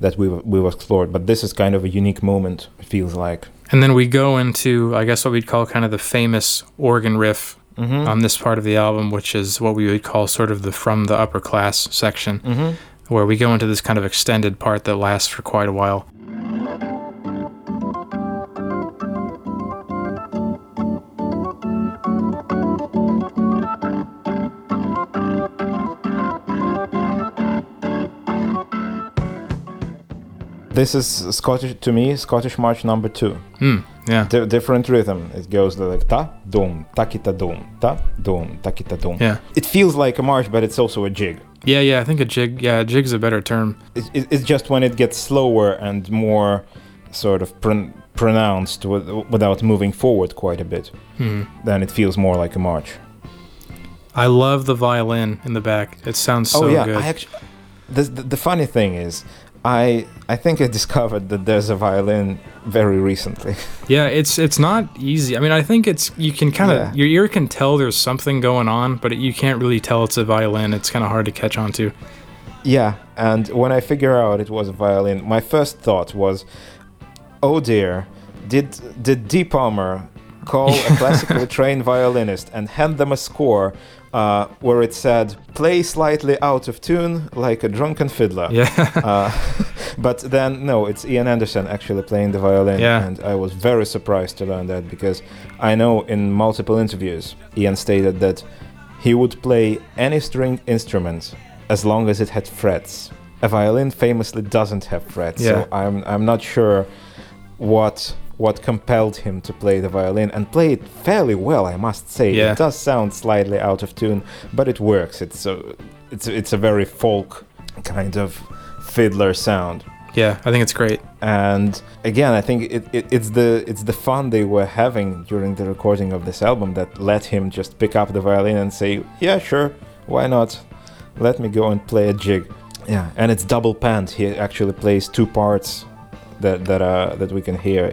that we've explored, but this is kind of a unique moment, it feels like. And then we go into, I guess, what we'd call kind of the famous organ riff on this part of the album, which is what we would call sort of the From the Upper Class section, where we go into this kind of extended part that lasts for quite a while. This is Scottish, to me, Scottish March number 2. Yeah. Different rhythm. It goes like ta dum takita dum ta dum takita dum. Yeah. It feels like a march, but it's also a jig. Yeah. I think a jig. Yeah, a jig's a better term. It's just when it gets slower and more sort of pronounced without moving forward quite a bit, then it feels more like a march. I love the violin in the back. It sounds so good. The funny thing is, I think I discovered that there's a violin very recently. Yeah, it's not easy. I mean, I think your ear can tell there's something going on, but you can't really tell it's a violin. It's kind of hard to catch on to. Yeah, and when I figure out it was a violin, my first thought was, oh dear, did Deep Palmer call a classically trained violinist and hand them a score where it said, play slightly out of tune like a drunken fiddler. Yeah. But then, no, it's Ian Anderson actually playing the violin. Yeah. And I was very surprised to learn that, because I know in multiple interviews, Ian stated that he would play any string instrument as long as it had frets. A violin famously doesn't have frets, so I'm not sure what compelled him to play the violin, and play it fairly well, I must say. Yeah. It does sound slightly out of tune, but it works. It's a very folk kind of fiddler sound. Yeah, I think it's great. And again, I think it's the fun they were having during the recording of this album that let him just pick up the violin and say, yeah, sure, why not? Let me go and play a jig. Yeah, and it's double panned. He actually plays two parts that we can hear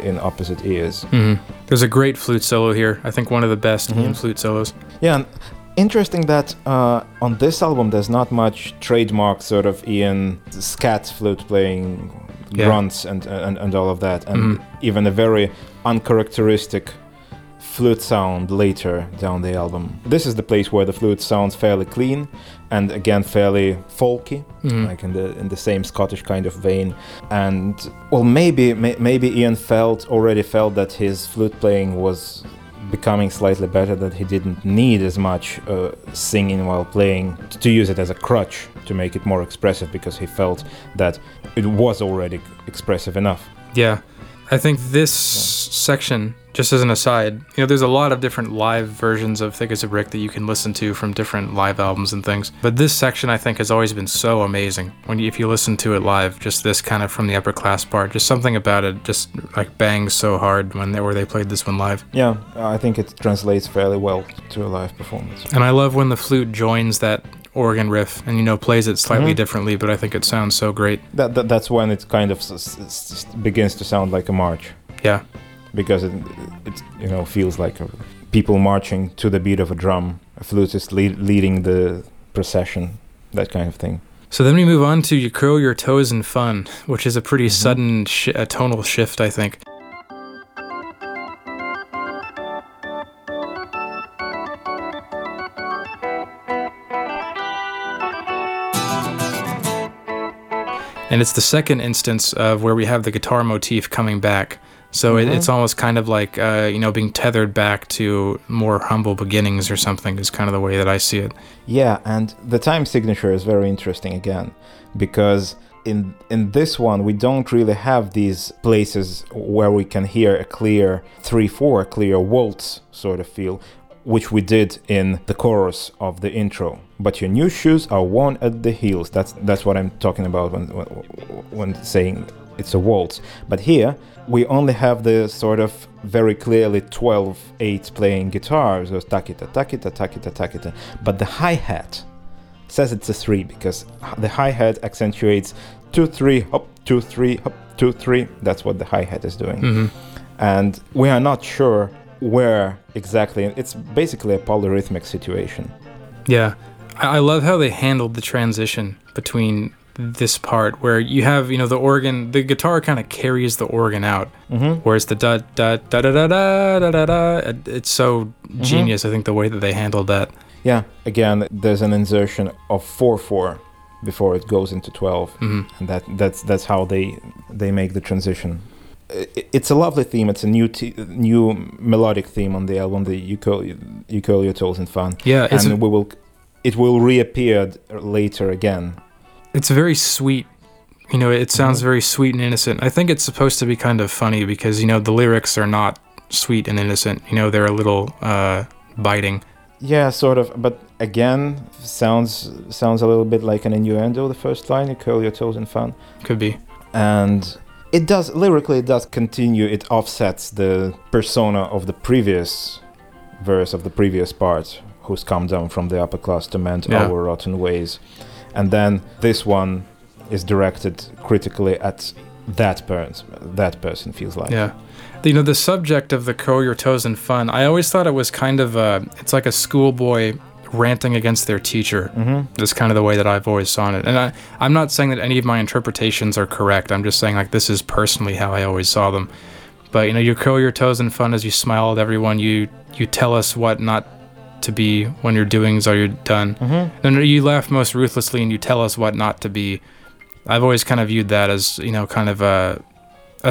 in opposite ears. Mm-hmm. There's a great flute solo here. I think one of the best flute solos. Yeah, and interesting that on this album there's not much trademark sort of Ian scat flute playing grunts and all of that, and even a very uncharacteristic flute sound later down the album. This is the place where the flute sounds fairly clean and again fairly folky, like in the same Scottish kind of vein. And well, maybe Ian already felt that his flute playing was becoming slightly better, that he didn't need as much singing while playing to use it as a crutch to make it more expressive, because he felt that it was already expressive enough. Yeah. I think this section, just as an aside, there's a lot of different live versions of Thick as a Brick that you can listen to from different live albums and things. But this section, I think, has always been so amazing. If you listen to it live, just this kind of from the upper class part, just something about it just like bangs so hard where they played this one live. Yeah, I think it translates fairly well to a live performance. And I love when the flute joins that organ riff and plays it slightly differently, but I think it sounds so great. That's when it kind of begins to sound like a march. Yeah, because it feels like people marching to the beat of a drum, a flutist leading the procession, that kind of thing. So then we move on to You Curl Your Toes in Fun, which is a pretty sudden tonal shift, I think. And it's the second instance of where we have the guitar motif coming back. So it's almost kind of like, being tethered back to more humble beginnings or something is kind of the way that I see it. Yeah, and the time signature is very interesting again, because in this one, we don't really have these places where we can hear a clear 3/4, clear waltz sort of feel, which we did in the chorus of the intro. But your new shoes are worn at the heels. That's what I'm talking about when saying it's a waltz. But here, we only have the sort of very clearly 12/8 playing guitars, so takita, takita, takita, takita. But the hi-hat says it's a 3, because the hi-hat accentuates 2/3, hop, 2/3, hop, 2/3. That's what the hi-hat is doing. And we are not sure where exactly. It's basically a polyrhythmic situation. Yeah, I love how they handled the transition between this part where you have, the organ, the guitar kind of carries the organ out, whereas the da da da da da da da da. It's so genius. I think the way that they handled that. Yeah, again, there's an insertion of 4/4 before it goes into 12, and that's how they make the transition. It's a lovely theme. It's a new melodic theme on the album, the You Curl Your Toes in Fun. Yeah, and it will reappear later again. It's very sweet You know, it sounds very sweet and innocent. I think it's supposed to be kind of funny because, you know, the lyrics are not sweet and innocent. You know, they're a little biting. Yeah, sort of. But again, sounds a little bit like an innuendo, the first line, you curl your toes in fun. Could be. And it does, lyrically, it does continue. It offsets the persona of the previous verse, of the previous part, who's come down from the upper class to mend our rotten ways. And then this one is directed critically at that person, feels like. Yeah. You know, the subject of the curl your toes in fun, I always thought it was kind of it's like a schoolboy ranting against their teacher. Mm-hmm. That's kind of the way that I've always saw it. And I'm not saying that any of my interpretations are correct. I'm just saying, like, this is personally how I always saw them. But, you know, you curl your toes in fun as you smile at everyone. You tell us what not to be when your doings are done. Mm-hmm. And you laugh most ruthlessly and you tell us what not to be. I've always kind of viewed that as, you know, kind of a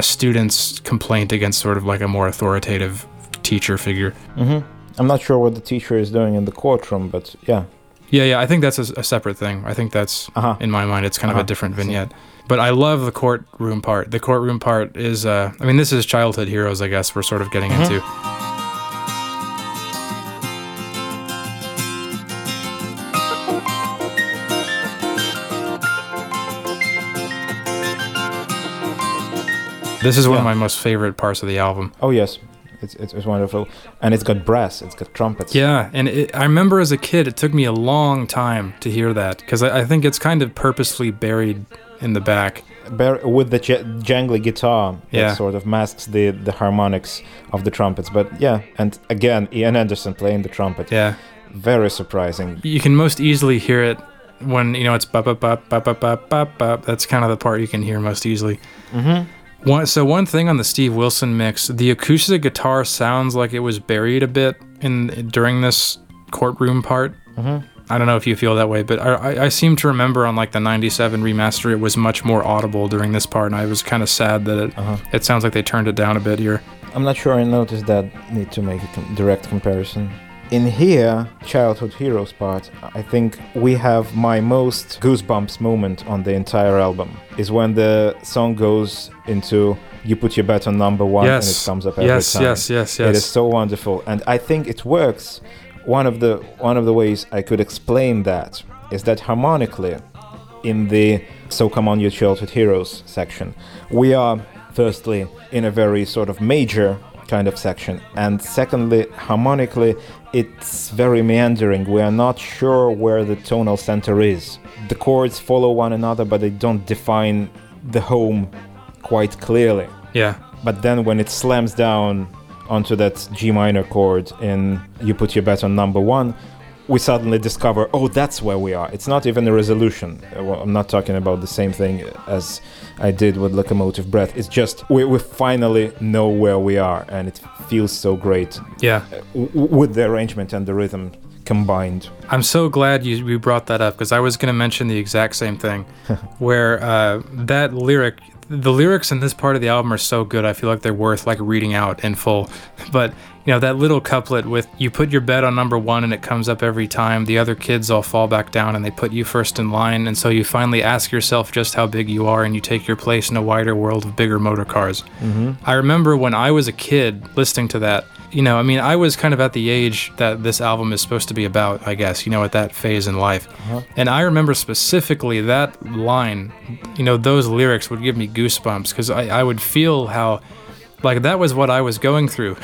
student's complaint against sort of like a more authoritative teacher figure. Mm-hmm. I'm not sure what the teacher is doing in the courtroom, but yeah. Yeah, I think that's a separate thing. I think that's, in my mind, it's kind of a different vignette. But I love the courtroom part. The courtroom part is, I mean, this is childhood heroes, I guess, we're sort of getting into. This is one of my most favorite parts of the album. Oh, yes. It's wonderful. And it's got brass. It's got trumpets. Yeah. And I remember as a kid, it took me a long time to hear that because I think it's kind of purposely buried in the back. With the jangly guitar that sort of masks the harmonics of the trumpets. But yeah. And again, Ian Anderson playing the trumpet. Yeah. Very surprising. You can most easily hear it when, you know, it's bop, bop, bop, bop, bop, bop, bop, bop. That's kind of the part you can hear most easily. Mm-hmm. One thing on the Steve Wilson mix, the acoustic guitar sounds like it was buried a bit during this courtroom part. Mm-hmm. I don't know if you feel that way, but I seem to remember on like the 97 remaster, it was much more audible during this part, and I was kind of sad that it sounds like they turned it down a bit here. I'm not sure I noticed that need to make a direct comparison. In here, Childhood Heroes part, I think we have my most goosebumps moment on the entire album is when the song goes into you put your bet on number one and it comes up every time. Yes. It is so wonderful. And I think it works. One of the ways I could explain that is that harmonically in the So Come On Your Childhood Heroes section, we are firstly in a very sort of major kind of section, and secondly, harmonically, it's very meandering. We are not sure where the tonal center is. The chords follow one another, but they don't define the home quite clearly. Yeah. But then when it slams down onto that G minor chord in You Put Your Bet on Number One, we suddenly discover, oh, that's where we are. It's not even a resolution. Well, I'm not talking about the same thing as I did with Locomotive Breath. It's just we finally know where we are, and it feels so great. Yeah, with the arrangement and the rhythm combined. I'm so glad you brought that up, because I was going to mention the exact same thing, where that lyric... The lyrics in this part of the album are so good, I feel like they're worth like reading out in full. But, you know, that little couplet with you put your bet on number one and it comes up every time, the other kids all fall back down and they put you first in line, and so you finally ask yourself just how big you are and you take your place in a wider world of bigger motor cars. Mm-hmm. I remember when I was a kid listening to that, you know, I mean, I was kind of at the age that this album is supposed to be about, I guess, you know, at that phase in life. Uh-huh. And I remember specifically that line, you know, those lyrics would give me goosebumps because I would feel how, like, that was what I was going through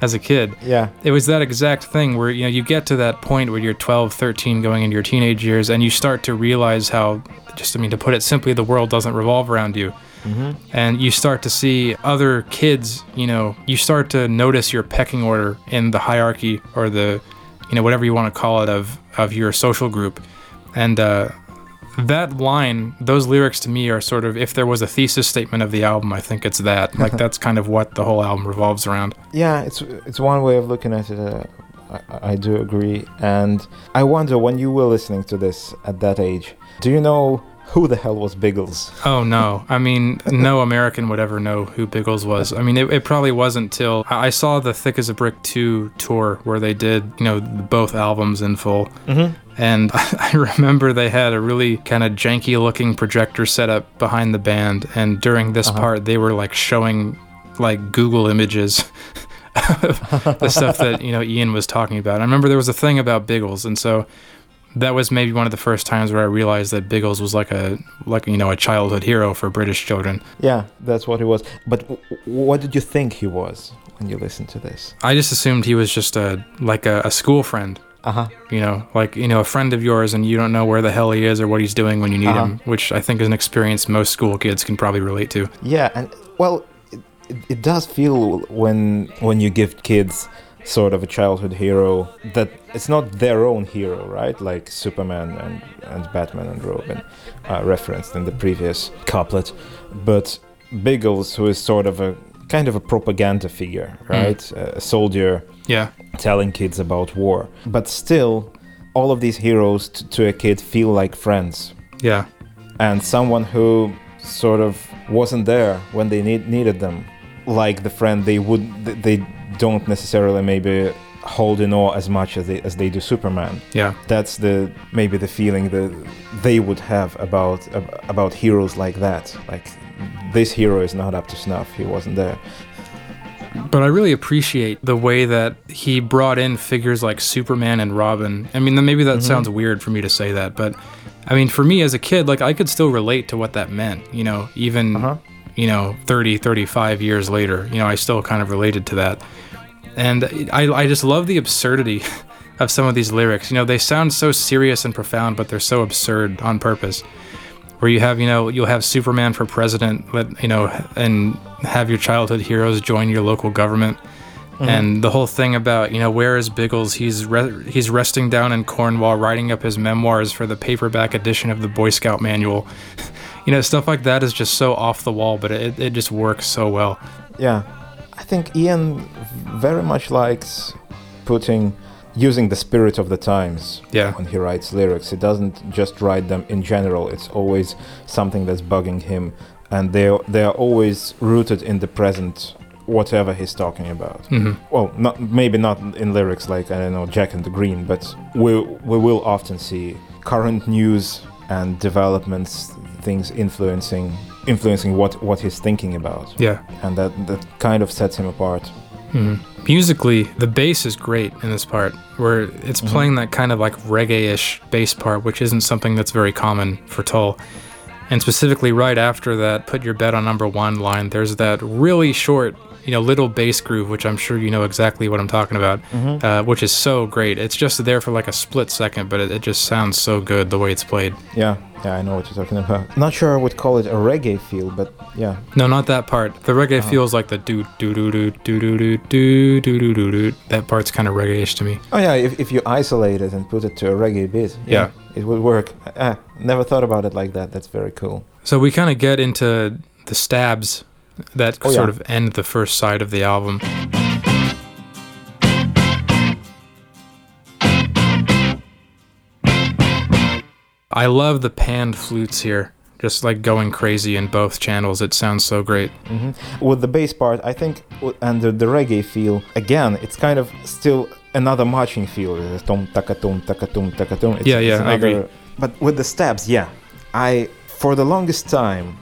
as a kid. Yeah. It was that exact thing where, you know, you get to that point where you're 12, 13, going into your teenage years, and you start to realize how, just, I mean, to put it simply, the world doesn't revolve around you. Mm-hmm. And you start to see other kids, you know, you start to notice your pecking order in the hierarchy or the, you know, whatever you want to call it of your social group. And that line, those lyrics to me are sort of, if there was a thesis statement of the album, I think it's that. Like, that's kind of what the whole album revolves around. Yeah, it's one way of looking at it. I do agree. And I wonder, when you were listening to this at that age, do you know Who the hell was Biggles? Oh, no. I mean, no American would ever know who Biggles was. I mean, it probably wasn't till I saw the Thick as a Brick 2 tour where they did, you know, both albums in full. Mm-hmm. And I remember they had a really kind of janky-looking projector set up behind the band. And during this part, they were, like, showing, like, Google images of the stuff that, you know, Ian was talking about. I remember there was a thing about Biggles, and so... that was maybe one of the first times where I realized that Biggles was like a childhood hero for British children. Yeah, that's what he was. But what did you think he was when you listened to this? I just assumed he was just a school friend. Uh-huh. You know, like, you know, a friend of yours and you don't know where the hell he is or what he's doing when you need him, which I think is an experience most school kids can probably relate to. Yeah, and well, it does feel when you give kids sort of a childhood hero that it's not their own hero, right? Like Superman and Batman and Robin referenced in the previous couplet, but Biggles, who is sort of a kind of a propaganda figure, right? A soldier, yeah, telling kids about war, but still all of these heroes to a kid feel like friends, yeah, and someone who sort of wasn't there when they needed them, like the friend they don't necessarily maybe hold in awe as much as they do Superman. Yeah, that's maybe the feeling that they would have about heroes like that. Like, this hero is not up to snuff. He wasn't there. But I really appreciate the way that he brought in figures like Superman and Robin. I mean, maybe that sounds weird for me to say that, but I mean, for me as a kid, like, I could still relate to what that meant. You know, even 30, 35 years later, you know, I still kind of related to that. And I just love the absurdity of some of these lyrics. You know, they sound so serious and profound, but they're so absurd on purpose. Where you have, you know, you'll have Superman for president, but, you know, and have your childhood heroes join your local government. Mm-hmm. And the whole thing about, you know, where is Biggles? He's resting down in Cornwall, writing up his memoirs for the paperback edition of the Boy Scout Manual. You know, stuff like that is just so off the wall, but it just works so well. Yeah. I think Ian very much likes using the spirit of the times when he writes lyrics. He doesn't just write them in general. It's always something that's bugging him, and they are always rooted in the present, whatever he's talking about. Mm-hmm. Well, maybe not in lyrics like, I don't know, Jack and the Green, but we will often see current news and developments, things influencing what he's thinking about. Yeah. And that kind of sets him apart. Mm-hmm. Musically, the bass is great in this part, where it's playing that kind of like reggae-ish bass part, which isn't something that's very common for Tull. And specifically right after that, put your bet on number one line, there's that really short, you know, little bass groove, which I'm sure you know exactly what I'm talking about, which is so great. It's just there for like a split second, but it just sounds so good the way it's played. Yeah, I know what you're talking about. Not sure I would call it a reggae feel, but yeah. No, not that part. The reggae feels like the do do do do do do do do do do do. That part's kind of reggae-ish to me. Oh yeah, if you isolate it and put it to a reggae beat, yeah, it would work. Never thought about it like that. That's very cool. So we kind of get into the stabs that sort of end the first side of the album. I love the panned flutes here, just like going crazy in both channels. It sounds so great. Mm-hmm. With the bass part, I think, and the reggae feel, again, it's kind of still another marching feel. Tom takatum takatum takatum. Yeah, I agree. But with the stabs, for the longest time,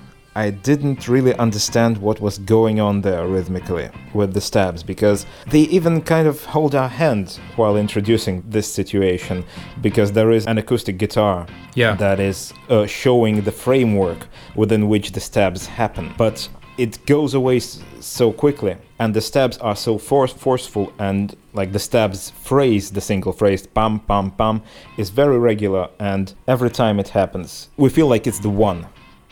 I didn't really understand what was going on there rhythmically with the stabs, because they even kind of hold our hand while introducing this situation, because there is an acoustic guitar that is showing the framework within which the stabs happen. But it goes away so quickly, and the stabs are so forceful, and like the stabs phrase, the single phrase, pam, pam, pam, is very regular, and every time it happens, we feel like it's the one.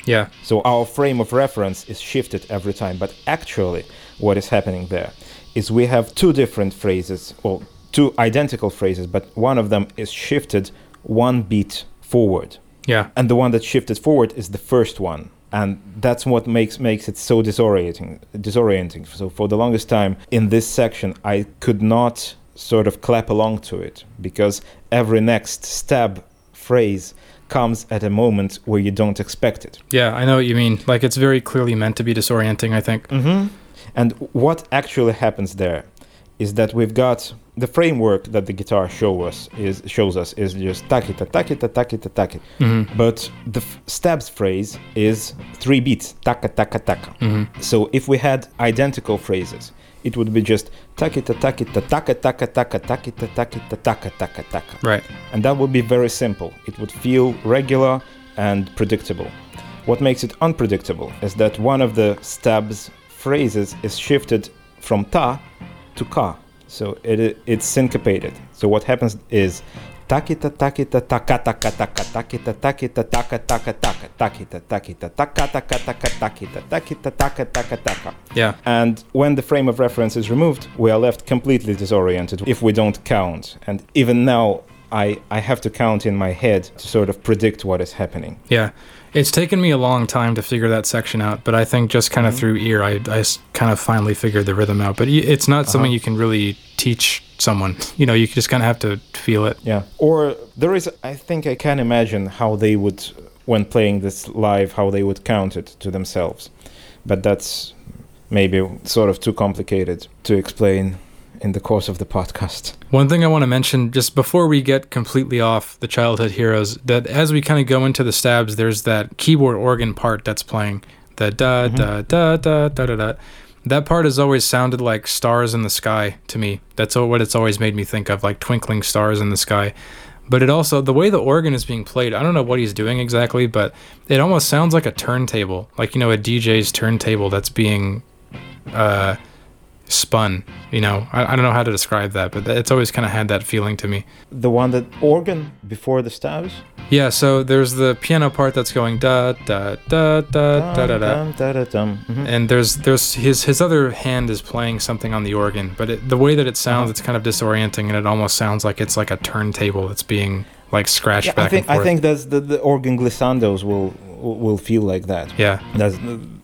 Yeah. So our frame of reference is shifted every time, but actually what is happening there is we have two different phrases, or two identical phrases, but one of them is shifted one beat forward. Yeah. And the one that's shifted forward is the first one. And that's what makes it so disorienting. So for the longest time in this section, I could not sort of clap along to it, because every next stab phrase comes at a moment where you don't expect it. Yeah, I know what you mean. Like, it's very clearly meant to be disorienting, I think. Mm-hmm. And what actually happens there is that we've got the framework that the guitar shows us is just takita, takita, takita, takita. Mm-hmm. But the stabs phrase is three beats, taka, taka, taka. Mm-hmm. So if we had identical phrases, it would be just takita, takita, taka, taka, taka, takita, takita, taka, taka, taka. Right. And that would be very simple. It would feel regular and predictable. What makes it unpredictable is that one of the stabs phrases is shifted from ta to ka. So it's syncopated. So what happens is takita takita takata takata takita takita takata takata takita takita takata takata takita takita takata takata. Yeah. And when the frame of reference is removed, we are left completely disoriented if we don't count. And even now I have to count in my head to sort of predict what is happening. Yeah. It's taken me a long time to figure that section out, but I think just kind of through ear, I kind of finally figured the rhythm out. But it's not something you can really teach someone. You know, you just kind of have to feel it. Yeah. Or there is, I think I can imagine how they would, when playing this live, how they would count it to themselves. But that's maybe sort of too complicated to explain in the course of the podcast. One thing I want to mention just before we get completely off the childhood heroes, that as we kind of go into the stabs, there's that keyboard organ part that's playing the da da da da da da da. That part has always sounded like stars in the sky to me. That's what it's always made me think of, like twinkling stars in the sky. But it also, the way the organ is being played, I don't know what he's doing exactly, but it almost sounds like a turntable, like, you know, a DJ's turntable that's being spun, you know. I don't know how to describe that, but it's always kind of had that feeling to me. The one that organ before the stabs? Yeah, so there's the piano part that's going da da da da da da da da da, and there's his other hand is playing something on the organ, but the way that it sounds, it's kind of disorienting, and it almost sounds like it's like a turntable that's being like scratched back and forth. I think that's the organ glissandos will feel like that. Yeah. That's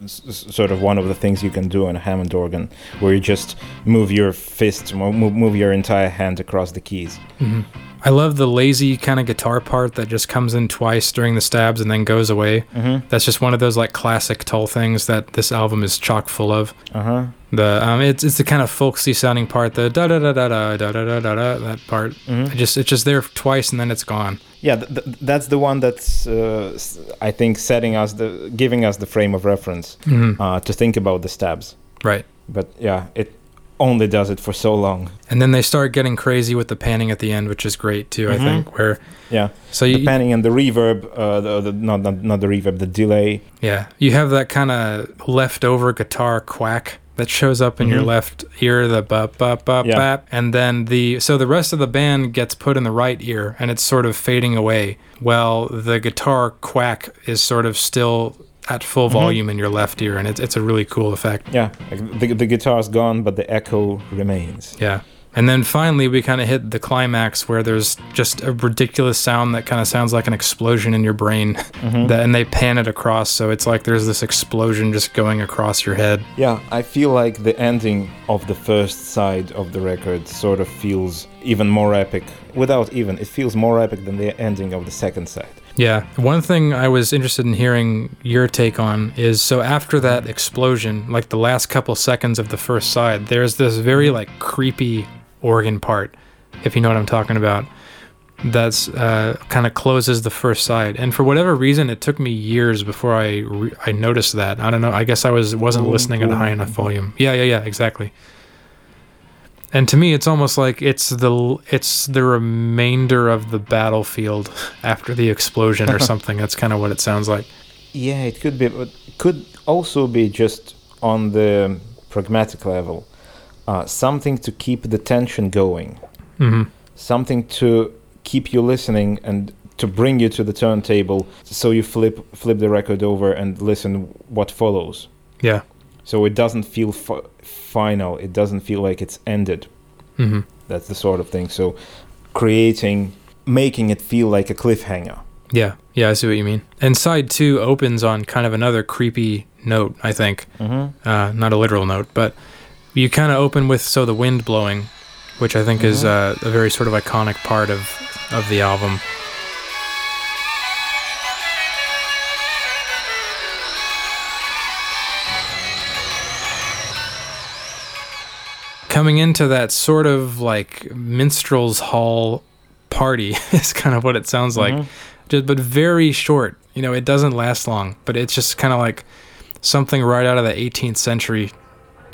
sort of one of the things you can do on a Hammond organ, where you just move your fist, move your entire hand across the keys. Mm-hmm. I love the lazy kind of guitar part that just comes in twice during the stabs and then goes away. Mm-hmm. That's just one of those like classic Tull things that this album is chock full of. Uh-huh. The it's the kind of folksy sounding part, the da da da da da da da da da, that part. Mm-hmm. It's just there twice and then it's gone. Yeah, that's the one that's I think giving us the frame of reference to think about the stabs. Right. But yeah, it only does it for so long, and then they start getting crazy with the panning at the end, which is great too. I think where so the panning and the reverb, not the reverb, the delay. Yeah, you have that kind of leftover guitar quack that shows up in your left ear, the bop bop bop bop, and then the rest of the band gets put in the right ear, and it's sort of fading away. Well, the guitar quack is sort of still at full volume in your left ear, and it's a really cool effect. Yeah, like the guitar's gone, but the echo remains. Yeah, and then finally we kind of hit the climax where there's just a ridiculous sound that kind of sounds like an explosion in your brain, and they pan it across, so it's like there's this explosion just going across your head. Yeah, I feel like the ending of the first side of the record sort of feels even more epic. It feels more epic than the ending of the second side. Yeah. One thing I was interested in hearing your take on is, so after that explosion, like the last couple seconds of the first side, there's this very like creepy organ part, if you know what I'm talking about, that's kind of closes the first side. And for whatever reason, it took me years before I noticed that. I don't know. I guess I wasn't listening at a high enough volume. Yeah, exactly. And to me, it's almost like it's the remainder of the battlefield after the explosion or something. That's kind of what it sounds like. Yeah, it could be, but it could also be just on the pragmatic level, something to keep the tension going, something to keep you listening and to bring you to the turntable, so you flip the record over and listen what follows. Yeah. So it doesn't feel final. It doesn't feel like it's ended. Mm-hmm. That's the sort of thing. So making it feel like a cliffhanger. Yeah, I see what you mean. And side 2 opens on kind of another creepy note, I think. Mm-hmm. Not a literal note, but you kind of open with the wind blowing, which I think is a very sort of iconic part of the album. coming into that sort of like minstrel's hall party is kind of what it sounds like, but very short. You know, it doesn't last long, but it's just kind of like something right out of the 18th century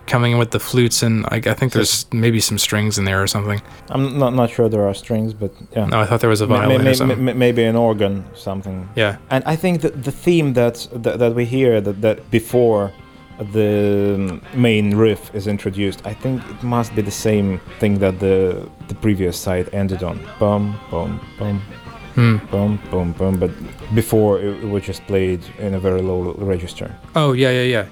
coming in with the flutes, and I think there's maybe some strings in there or something. I'm not sure there are strings, but yeah. No, I thought there was a violin or something. Maybe an organ, something. Yeah. And I think that the theme that we hear that before the main riff is introduced, I think it must be the same thing that the previous side ended on. Bum, bum, bum. Boom, boom, boom. But before it was just played in a very low register. Oh, yeah.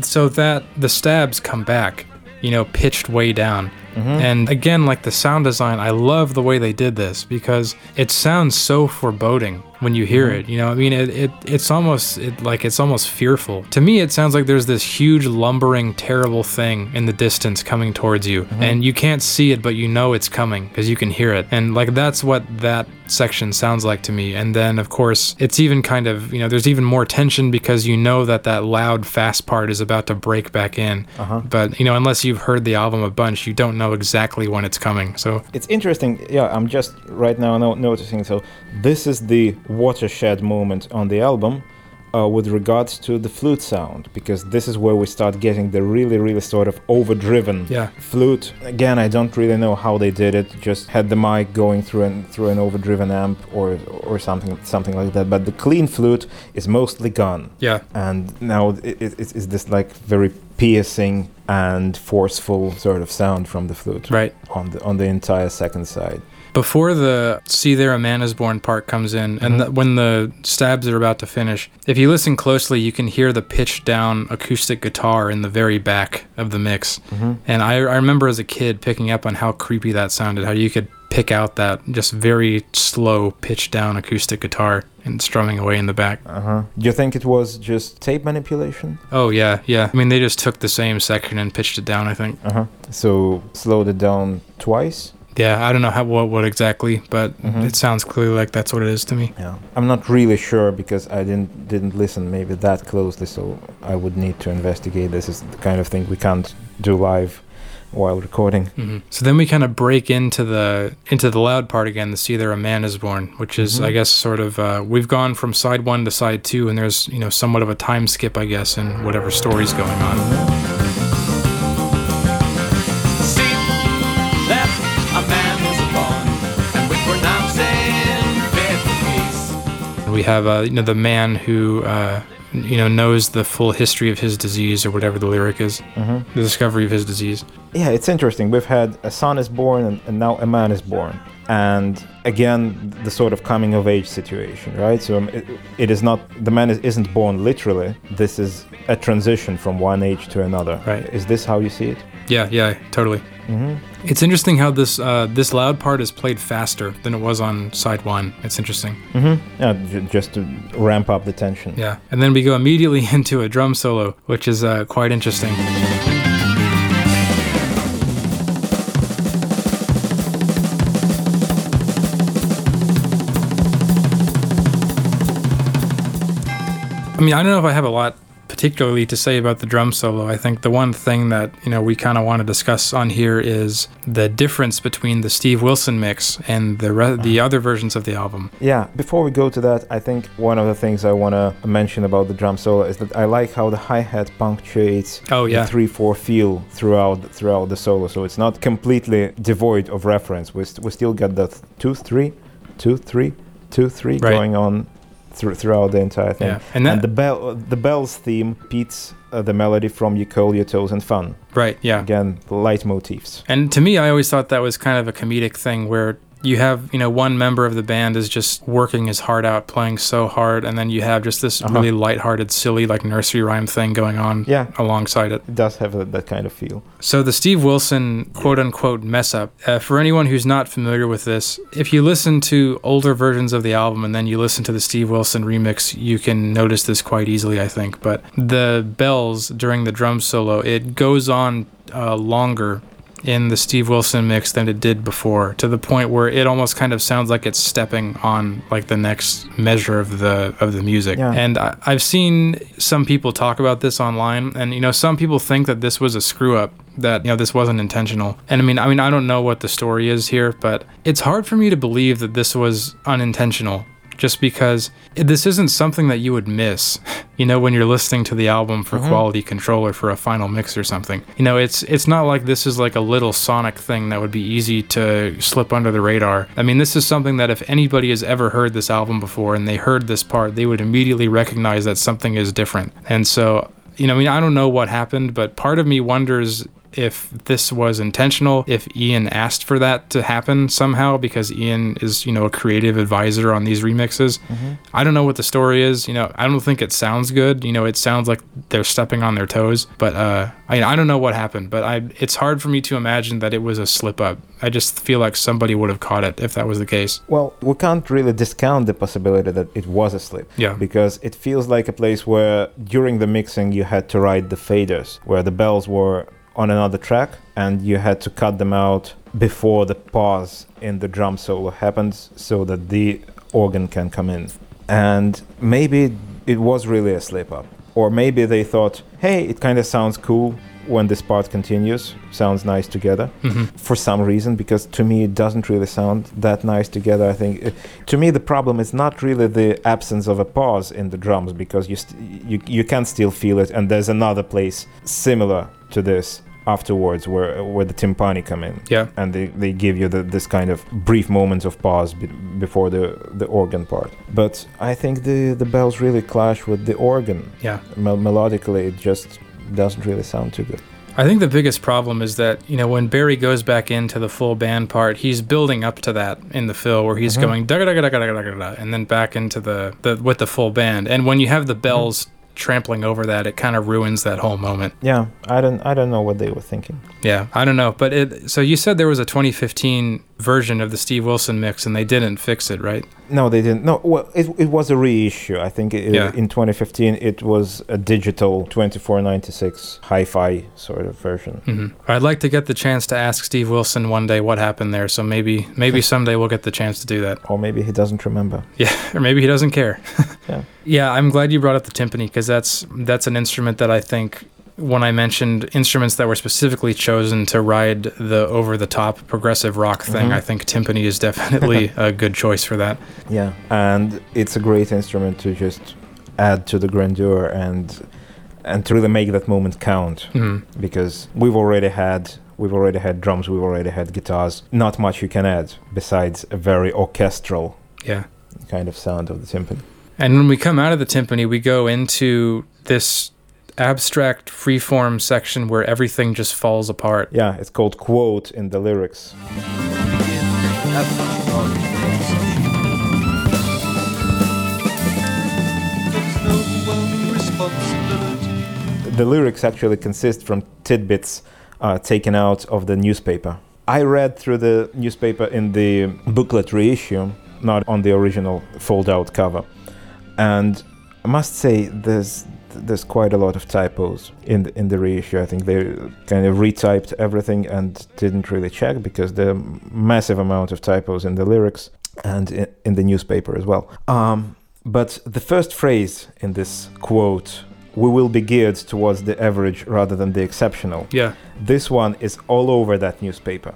So that the stabs come back, you know, pitched way down. Mm-hmm. And again, like the sound design, I love the way they did this because it sounds so foreboding when you hear it. You know, I mean, it's almost fearful. To me, it sounds like there's this huge lumbering, terrible thing in the distance coming towards you, and you can't see it, but you know it's coming because you can hear it. And like that's what that section sounds like to me. And then of course, it's even kind of, you know, there's even more tension because you know that loud, fast part is about to break back in. But you know, unless you've heard the album a bunch, you don't know exactly when it's coming. So it's interesting. Yeah, I'm just right now noticing, so this is the watershed moment on the album with regards to the flute sound, because this is where we start getting the really, really sort of overdriven flute. Again, I don't really know how they did it, just had the mic going through an overdriven amp or something like that, but the clean flute is mostly gone. Yeah. And now it's this like very piercing and forceful sort of sound from the flute, right, on the entire second side. Before the See There a Man Is Born part comes in, and when the stabs are about to finish, if you listen closely, you can hear the pitched down acoustic guitar in the very back of the mix. And I remember as a kid picking up on how creepy that sounded, how you could pick out that just very slow pitched down acoustic guitar and strumming away in the back. Do you think it was just tape manipulation? Oh, yeah. I mean, they just took the same section and pitched it down, I think. So slowed it down twice? Yeah, I don't know what exactly, but it sounds clearly like that's what it is to me. Yeah, I'm not really sure because I didn't listen maybe that closely, so I would need to investigate. This is the kind of thing we can't do live while recording. So then we kind of break into the loud part again, the See There a Man Is Born, which is I guess sort of we've gone from side one to side two, and there's, you know, somewhat of a time skip, I guess, in whatever story's going on. See that a man is born, and we pronounce him dead. We have you know, the man who you know, knows the full history of his disease, or whatever the lyric is, the discovery of his disease. Yeah, it's interesting. We've had a son is born and now a man is born. And again, the sort of coming of age situation, right? So it is not, the man isn't born literally. This is a transition from one age to another. Right. Is this how you see it? Yeah, totally. It's interesting how this this loud part is played faster than it was on side one. It's interesting. Yeah, just to ramp up the tension. Yeah, and then we go immediately into a drum solo, which is quite interesting. I mean, I don't know if I have a lot particularly to say about the drum solo. I think the one thing that, you know, we kind of want to discuss on here is the difference between the Steve Wilson mix and the other versions of the album. Yeah, before we go to that, I think one of the things I want to mention about the drum solo is that I like how the hi-hat punctuates the 3/4 feel throughout the solo, so it's not completely devoid of reference. We still get that 2-3, 2-3, 2-3 going on throughout the entire thing, and the bells theme repeats the melody from You Curl Your Toes and Fun. Right. Yeah. Again, leitmotifs. And to me, I always thought that was kind of a comedic thing where you have, you know, one member of the band is just working his heart out, playing so hard, and then you have just this really lighthearted, silly, like nursery rhyme thing going on alongside it. It does have that kind of feel. So the Steve Wilson quote-unquote mess-up, for anyone who's not familiar with this, if you listen to older versions of the album and then you listen to the Steve Wilson remix, you can notice this quite easily, I think. But the bells during the drum solo, it goes on longer in the Steve Wilson mix than it did before, to the point where it almost kind of sounds like it's stepping on like the next measure of the music. Yeah. And I've seen some people talk about this online, and you know, some people think that this was a screw up, that you know, this wasn't intentional. And I mean, I don't know what the story is here, but it's hard for me to believe that this was unintentional, just because this isn't something that you would miss, you know, when you're listening to the album for quality control or for a final mix or something. You know, it's not like this is like a little sonic thing that would be easy to slip under the radar. I mean, this is something that if anybody has ever heard this album before and they heard this part, they would immediately recognize that something is different. And so, you know, I mean, I don't know what happened, but part of me wonders if this was intentional, if Ian asked for that to happen somehow, because Ian is, you know, a creative advisor on these remixes. I don't know what the story is. You know, I don't think it sounds good. You know, it sounds like they're stepping on their toes, but I don't know what happened, but it's hard for me to imagine that it was a slip up. I just feel like somebody would have caught it if that was the case. Well, we can't really discount the possibility that it was a slip. Yeah. Because it feels like a place where during the mixing you had to write the faders, where the bells were on another track, and you had to cut them out before the pause in the drum solo happens so that the organ can come in. And maybe it was really a slip up, or maybe they thought, hey, it kind of sounds cool when this part continues, sounds nice together, for some reason, because to me it doesn't really sound that nice together. I think to me the problem is not really the absence of a pause in the drums, because you can still feel it, and there's another place similar to this afterwards where the timpani come in, and they give you this kind of brief moments of pause before the organ part. But I think the bells really clash with the organ. Melodically it just doesn't really sound too good. I think the biggest problem is that, you know, when Barry goes back into the full band part, he's building up to that in the fill where he's going da da da da da da da, and then back into the with the full band. And when you have the bells trampling over that, it kind of ruins that whole moment. I don't know what they were thinking. I don't know. But so you said there was a 2015 version of the Steve Wilson mix and they didn't fix it, right? No, they didn't. No, well, it was a reissue. I think in 2015 it was a digital 2496 hi-fi sort of version. I'd like to get the chance to ask Steve Wilson one day what happened there, so maybe someday we'll get the chance to do that. Or maybe he doesn't remember. Or maybe he doesn't care. I'm glad you brought up the timpani, because that's an instrument that I think, when I mentioned instruments that were specifically chosen to ride the over-the-top progressive rock thing, I think timpani is definitely a good choice for that. Yeah, and it's a great instrument to just add to the grandeur and to really make that moment count, because we've already had drums, we've already had guitars. Not much you can add besides a very orchestral kind of sound of the timpani. And when we come out of the timpani, we go into this abstract freeform section where everything just falls apart. Yeah, it's called Quote in the lyrics. The lyrics actually consist from tidbits taken out of the newspaper. I read through the newspaper in the booklet reissue, not on the original fold-out cover. And I must say there's quite a lot of typos in the reissue. I think they kind of retyped everything and didn't really check, because there are massive amount of typos in the lyrics and in the newspaper as well. But the first phrase in this quote, "We will be geared towards the average rather than the exceptional." Yeah. This one is all over that newspaper.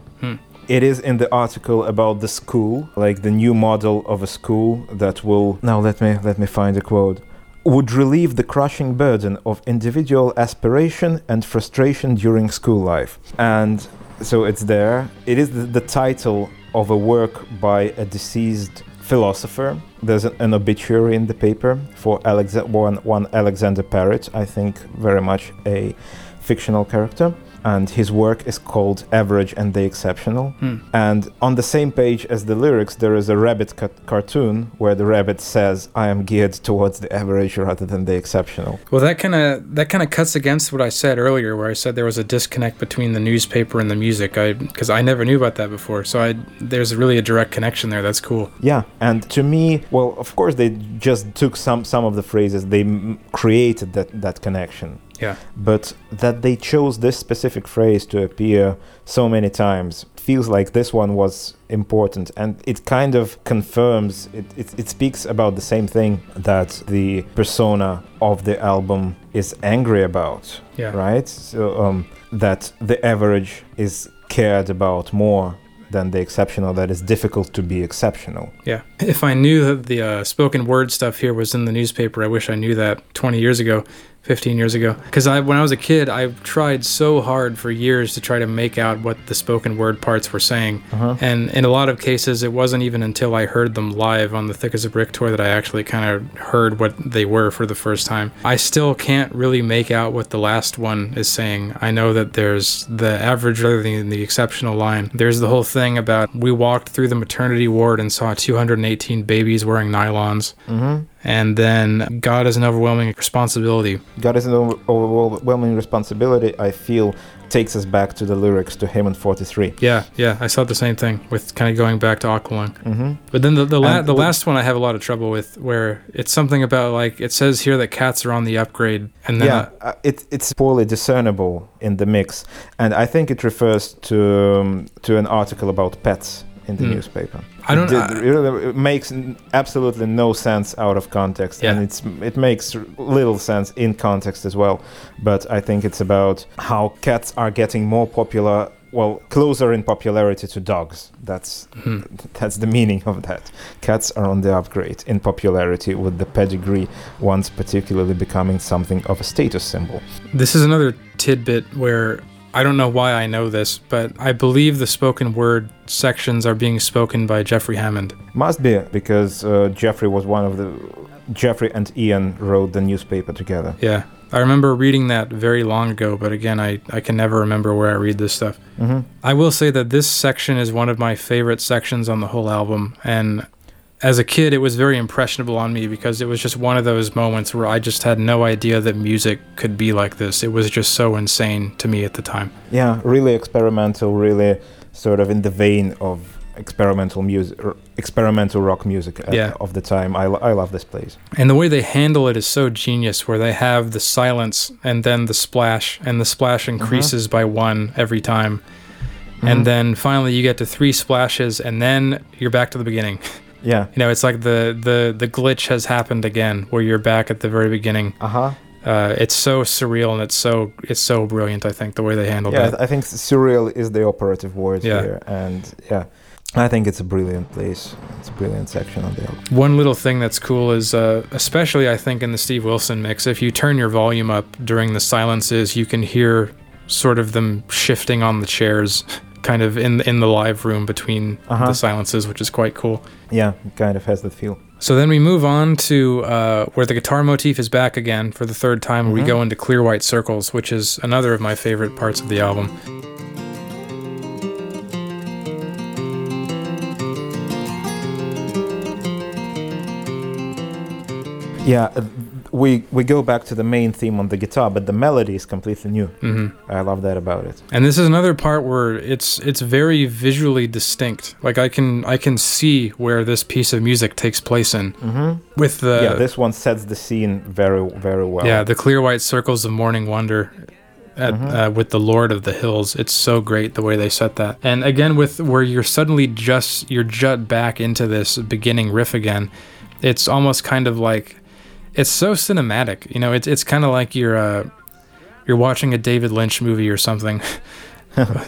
It is in the article about the school, like the new model of a school that will... Now let me find a quote. "Would relieve the crushing burden of individual aspiration and frustration during school life." And so it's there. It is the title of a work by a deceased philosopher. There's an obituary in the paper for one Alexander Parrott, I think very much a fictional character. And his work is called Average and the Exceptional. And on the same page as the lyrics, there is a rabbit cartoon where the rabbit says, "I am geared towards the average rather than the exceptional." Well, that kind of cuts against what I said earlier, where I said there was a disconnect between the newspaper and the music, because I never knew about that before. So there's really a direct connection there. That's cool. Yeah, and to me, well, of course, they just took some of the phrases. They created that connection. Yeah. But that they chose this specific phrase to appear so many times feels like this one was important, and it kind of confirms, it speaks about the same thing that the persona of the album is angry about, yeah, right? So that the average is cared about more than the exceptional, that is difficult to be exceptional. Yeah. If I knew that the spoken word stuff here was in the newspaper, I wish I knew that 20 years ago, 15 years ago. Because when I was a kid, I tried so hard for years to try to make out what the spoken word parts were saying. Uh-huh. And in a lot of cases, it wasn't even until I heard them live on the Thick as a Brick tour that I actually kind of heard what they were for the first time. I still can't really make out what the last one is saying. I know that there's the average rather than the exceptional line. There's the whole thing about, we walked through the maternity ward and saw 218 babies wearing nylons. Mm-hmm. And then God is an overwhelming responsibility. God is an overwhelming responsibility, I feel, takes us back to the lyrics to Hammond 43. Yeah, I saw the same thing with kind of going back to Aqualung. Mm-hmm. But then the last one I have a lot of trouble with, where it's something about, like, it says here that cats are on the upgrade. And then it's poorly discernible in the mix. And I think it refers to an article about pets in the newspaper. It makes absolutely no sense out of context, and it makes little sense in context as well. But I think it's about how cats are getting more popular, well, closer in popularity to dogs. That's the meaning of that. Cats are on the upgrade in popularity, with the pedigree once particularly becoming something of a status symbol. This is another tidbit where I don't know why I know this, but I believe the spoken word sections are being spoken by Jeffrey Hammond. Must be, because Jeffrey and Ian wrote the newspaper together. Yeah, I remember reading that very long ago, but again, I can never remember where I read this stuff. Mm-hmm. I will say that this section is one of my favorite sections on the whole album, and as a kid, it was very impressionable on me because it was just one of those moments where I just had no idea that music could be like this. It was just so insane to me at the time. Yeah, really experimental, really sort of in the vein of experimental music, experimental rock music of the time. I love this place. And the way they handle it is so genius, where they have the silence and then the splash, and the splash increases by one every time. Mm-hmm. And then finally you get to three splashes, and then you're back to the beginning. Yeah. You know, it's like the glitch has happened again, where you're back at the very beginning. Uh-huh. It's so surreal, and it's so brilliant, I think, the way they handled it. Yeah, I think surreal is the operative word here. And I think it's a brilliant place. It's a brilliant section of the album. One little thing that's cool is, especially I think in the Steve Wilson mix, if you turn your volume up during the silences, you can hear sort of them shifting on the chairs, kind of in the live room between the silences, which is quite cool. Yeah, it kind of has that feel. So then we move on to where the guitar motif is back again for the third time. Mm-hmm. We go into Clear White Circles, which is another of my favorite parts of the album. Yeah, we go back to the main theme on the guitar, but the melody is completely new. Mm-hmm. I love that about it. And this is another part where it's very visually distinct. Like I can see where this piece of music takes place in. Mm-hmm. With the this one sets the scene very, very well. Yeah, the clear white circles of morning wonder with the Lord of the Hills. It's so great the way they set that. And again, with where you're suddenly you're jut back into this beginning riff again. It's almost kind of like, it's so cinematic, you know. It's kind of like you're watching a David Lynch movie or something,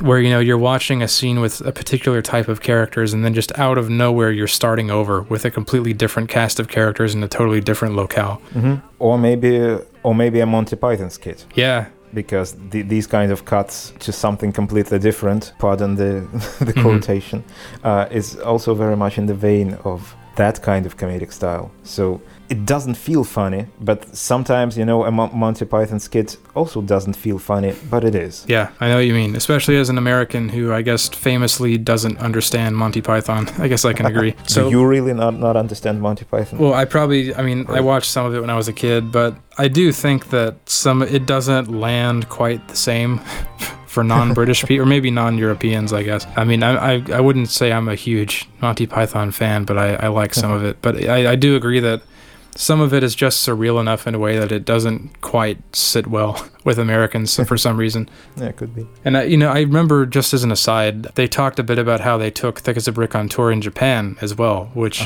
where you know you're watching a scene with a particular type of characters, and then just out of nowhere you're starting over with a completely different cast of characters in a totally different locale. Mm-hmm. Or maybe a Monty Python skit. Yeah. Because these kind of cuts to something completely different, pardon the quotation, is also very much in the vein of that kind of comedic style. So it doesn't feel funny, but sometimes, you know, a Monty Python skit also doesn't feel funny, but it is. Yeah, I know what you mean, especially as an American who, I guess, famously doesn't understand Monty Python. I guess I can agree. So, do you really not understand Monty Python? Well, I watched some of it when I was a kid, but I do think that it doesn't land quite the same for non-British people, or maybe non-Europeans, I guess. I mean, I wouldn't say I'm a huge Monty Python fan, but I like some of it. But I do agree that some of it is just surreal enough in a way that it doesn't quite sit well with Americans for some reason. Yeah, it could be. And, I remember, just as an aside, they talked a bit about how they took Thick as a Brick on tour in Japan as well, which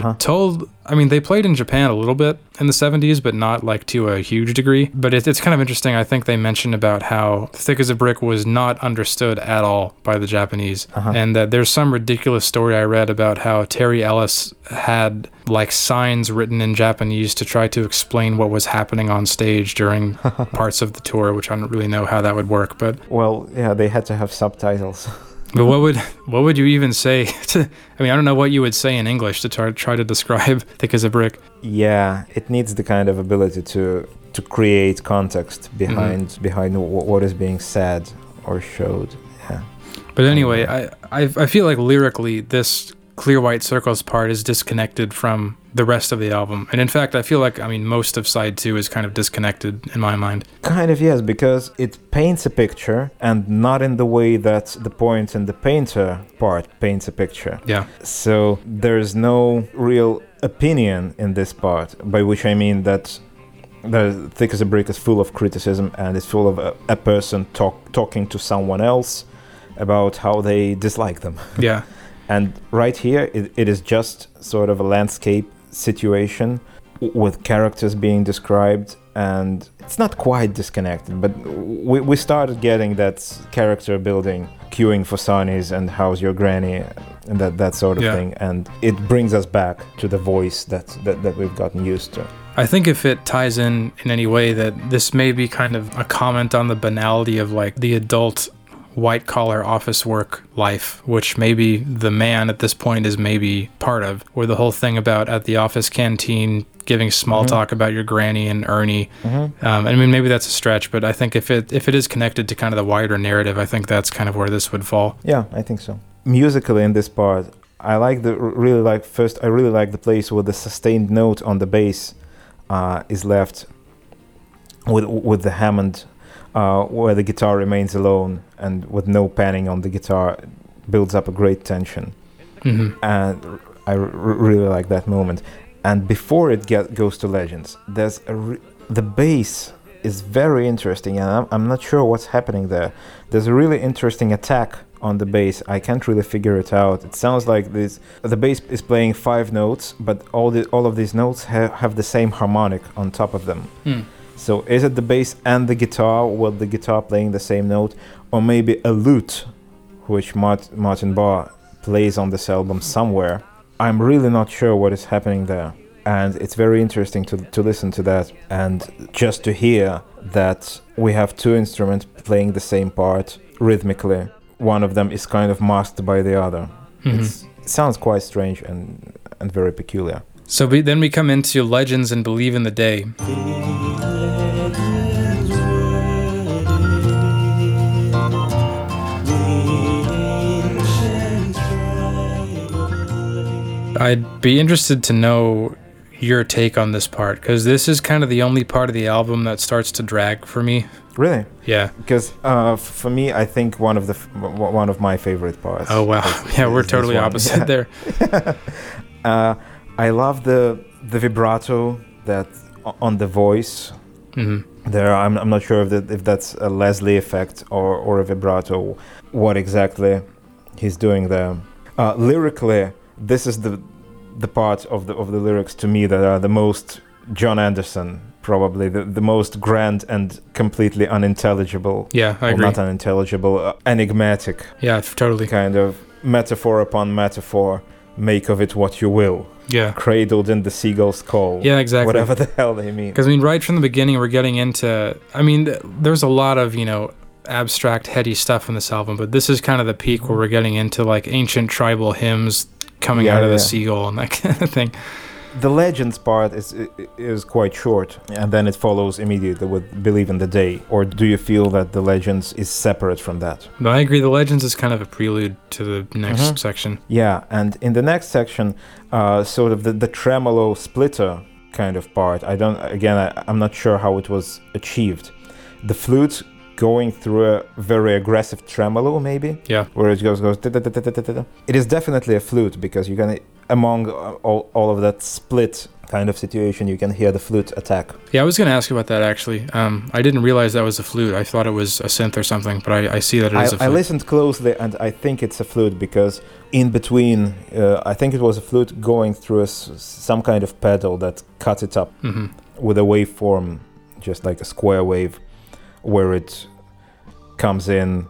they played in Japan a little bit in the 70s, but not like to a huge degree. But it's kind of interesting. I think they mentioned about how Thick as a Brick was not understood at all by the Japanese. And that there's some ridiculous story I read about how Terry Ellis had like signs written in Japanese to try to explain what was happening on stage during parts of the tour, which I don't really know how that would work, but... Well, yeah, they had to have subtitles. But what would you even say? I don't know what you would say in English to try to describe Thick as a Brick. Yeah, it needs the kind of ability to create context behind what is being said or showed. Yeah. But anyway, I feel like lyrically this Clear White Circles part is disconnected from the rest of the album, and in fact I feel like most of side 2 is kind of disconnected in my mind. Kind of, yes, because it paints a picture, and not in the way that the point in the painter part paints a picture. Yeah, so there's no real opinion in this part, by which I mean that the Thick as a Brick is full of criticism, and it's full of a person talking to someone else about how they dislike them. Yeah. And right here, it is just sort of a landscape situation with characters being described, and it's not quite disconnected, but we started getting that character building, queuing for Sunnies and how's your granny, and that sort of thing, and it brings us back to the voice that we've gotten used to. I think if it ties in any way, that this may be kind of a comment on the banality of like the adult white-collar office work life, which maybe the man at this point is maybe part of, or the whole thing about at the office canteen giving small talk about your granny and Ernie. Maybe that's a stretch, but I think if it is connected to kind of the wider narrative, I think that's kind of where this would fall. Yeah, I think so. Musically in this part, I really like the place where the sustained note on the bass is left with the Hammond, where the guitar remains alone and with no panning on the guitar, builds up a great tension. And I really like that moment. And before it goes to Legends, there's the bass is very interesting, and I'm not sure what's happening there. There's a really interesting attack on the bass. I can't really figure it out. It sounds like the bass is playing 5 notes, but all of these notes have the same harmonic on top of them. So is it the bass and the guitar, or the guitar playing the same note, or maybe a lute, which Martin Barre plays on this album somewhere? I'm really not sure what is happening there, and it's very interesting to listen to that, and just to hear that we have 2 instruments playing the same part rhythmically. One of them is kind of masked by the other. It sounds quite strange and very peculiar. So then we come into Legends and Believe in the Day. I'd be interested to know your take on this part, because this is kind of the only part of the album that starts to drag for me. Really? Yeah. Because for me, I think one of my favorite parts. Oh wow! We're totally opposite there. I love the vibrato that on the voice. There, I'm not sure if that's a Leslie effect or a vibrato. What exactly he's doing there? Lyrically, this is the part of the lyrics to me that are the most John Anderson, probably the most grand and completely unintelligible. Yeah, I agree. Not unintelligible, enigmatic. Yeah, totally. Kind of metaphor upon metaphor, make of it what you will. Yeah. Cradled in the seagull's call. Yeah, exactly. Whatever the hell they mean. Because right from the beginning, we're getting into. There's a lot of abstract, heady stuff in this album, but this is kind of the peak where we're getting into like ancient tribal hymns coming out of the seagull and that kind of thing. The Legends part is quite short, and then it follows immediately with Believe in the Day. Or do you feel that the Legends is separate from that? No, I agree. The Legends is kind of a prelude to the next section. Yeah, and in the next section, sort of the tremolo splitter kind of part. I'm not sure how it was achieved. The flute going through a very aggressive tremolo, maybe? Yeah. Where it goes. It is definitely a flute, because you're going to among all of that split kind of situation, you can hear the flute attack. Yeah, I was going to ask about that, actually. I didn't realize that was a flute. I thought it was a synth or something, but I see that it is a flute. I listened closely, and I think it's a flute, because in between, I think it was a flute going through some kind of pedal that cut it up with a waveform, just like a square wave, where it comes in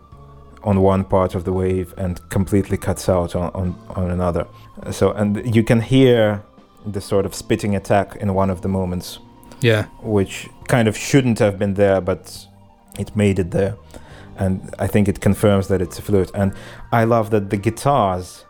on one part of the wave and completely cuts out on another. So, and you can hear the sort of spitting attack in one of the moments, which kind of shouldn't have been there, but it made it there, and I think it confirms that it's a flute. And I love that the guitars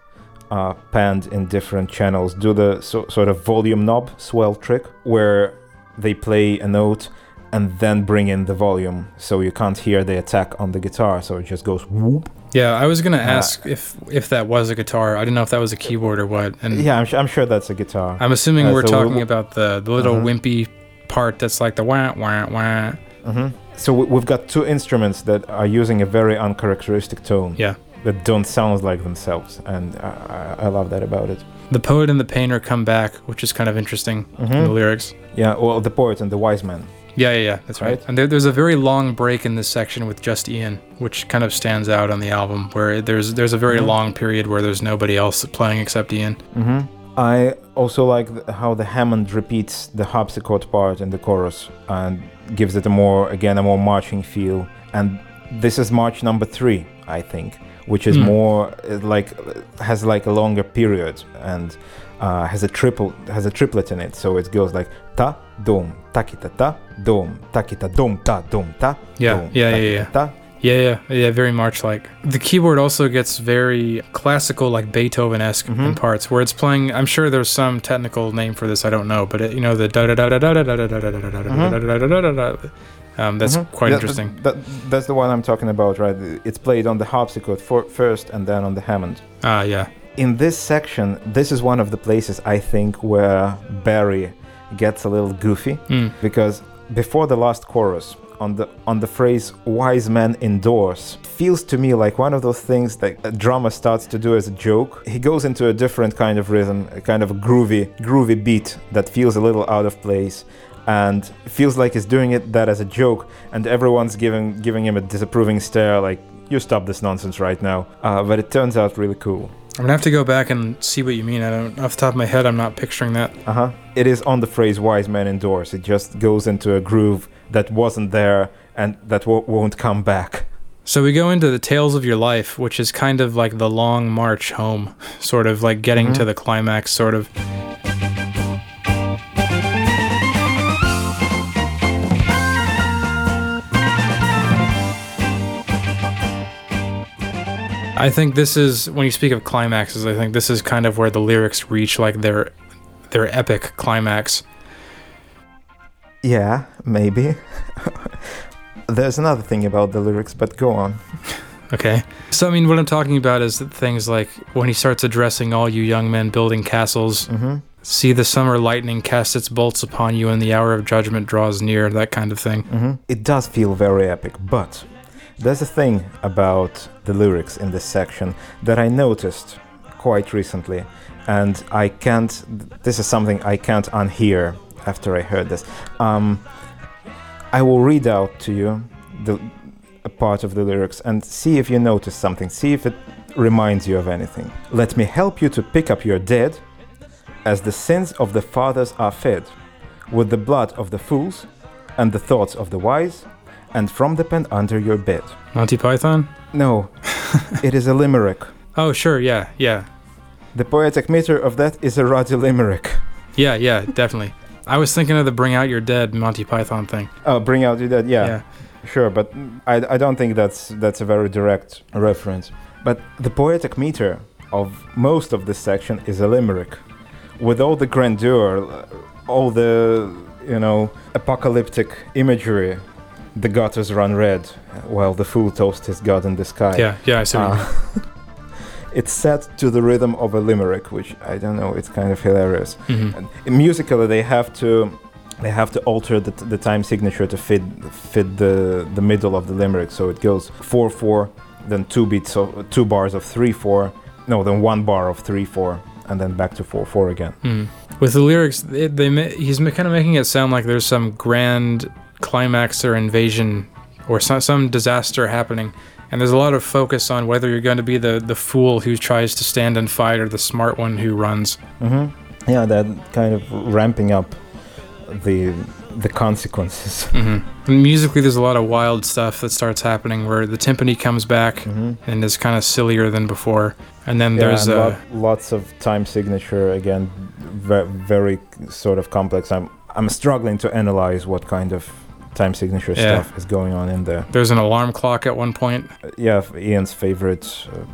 are panned in different channels, do the sort of volume knob swell trick, where they play a note and then bring in the volume, so you can't hear the attack on the guitar, so it just goes whoop. Yeah, I was gonna ask if that was a guitar. I didn't know if that was a keyboard or what. And yeah, I'm sure that's a guitar. I'm assuming we're talking about the little wimpy part that's like the wah wah wah. So we've got two instruments that are using a very uncharacteristic tone. Yeah, that don't sound like themselves, and I love that about it. The poet and the painter come back, which is kind of interesting in the lyrics. Yeah, well, the poet and the wise man. Yeah, that's right. And there's a very long break in this section with just Ian, which kind of stands out on the album, where there's a very long period where there's nobody else playing except Ian. I also like how the Hammond repeats the harpsichord part in the chorus and gives it a more marching feel. And this is march number 3, I think, which is more like, has like a longer period, and has a triplet in it, so it goes like ta dom takita ta dom takita dom ta dom ta. Yeah, very march-like. The keyboard also gets very classical, like Beethoven-esque in parts, where it's playing. I'm sure there's some technical name for this, I don't know, but the that's quite interesting. That's the one I'm talking about, right? It's played on the harpsichord first and then on the Hammond. Ah, yeah. In this section, this is one of the places, I think, where Barry gets a little goofy, because before the last chorus, on the phrase "wise men endorse," feels to me like one of those things that a drummer starts to do as a joke. He goes into a different kind of rhythm, a kind of groovy beat that feels a little out of place, and feels like he's doing that as a joke, and everyone's giving him a disapproving stare, like, "You stop this nonsense right now." But it turns out really cool. I'm gonna have to go back and see what you mean. I don't, off the top of my head, I'm not picturing that. It is on the phrase "wise men endorse." It just goes into a groove that wasn't there and that won't come back. So we go into the Tales of Your Life, which is kind of like the long march home, sort of like getting to the climax, sort of. I think this is, when you speak of climaxes, I think this is kind of where the lyrics reach like their epic climax. Yeah, maybe. There's another thing about the lyrics, but go on. Okay. So, I mean, what I'm talking about is things like when he starts addressing all you young men building castles, see the summer lightning cast its bolts upon you and the hour of judgment draws near, that kind of thing. It does feel very epic, but there's a thing about the lyrics in this section that I noticed quite recently, and this is something I can't unhear after I heard this. I will read out to you a part of the lyrics and see if you notice something, see if it reminds you of anything. Let me help you to pick up your dead, as the sins of the fathers are fed, with the blood of the fools and the thoughts of the wise, and from the pen under your bed. Monty Python? No, it is a limerick. Oh, sure, yeah. The poetic meter of that is a ruddy limerick. Yeah, definitely. I was thinking of the Bring Out Your Dead Monty Python thing. Oh, Bring Out Your Dead, yeah. Sure, but I don't think that's a very direct reference. But the poetic meter of most of this section is a limerick. With all the grandeur, all the, apocalyptic imagery, the gutters run red, while the fool toasts his god in the sky. Yeah, I see. It's set to the rhythm of a limerick, which I don't know. It's kind of hilarious. And musically, they have to alter the time signature to fit the middle of the limerick. So it goes 4/4, then 2 bars of 3/4, then 1 bar of 3/4, and then back to 4/4 again. With the lyrics, he's kind of making it sound like there's some grand climax or invasion or some disaster happening. And there's a lot of focus on whether you're going to be the fool who tries to stand and fight or the smart one who runs. Mm-hmm. Yeah, that kind of ramping up the consequences. Mm-hmm. And musically, there's a lot of wild stuff that starts happening where the timpani comes back and is kind of sillier than before. And then there's lots of time signature again, very sort of complex. I'm struggling to analyze what kind of time signature stuff is going on in there. There's an alarm clock at one point. Yeah, Ian's favorite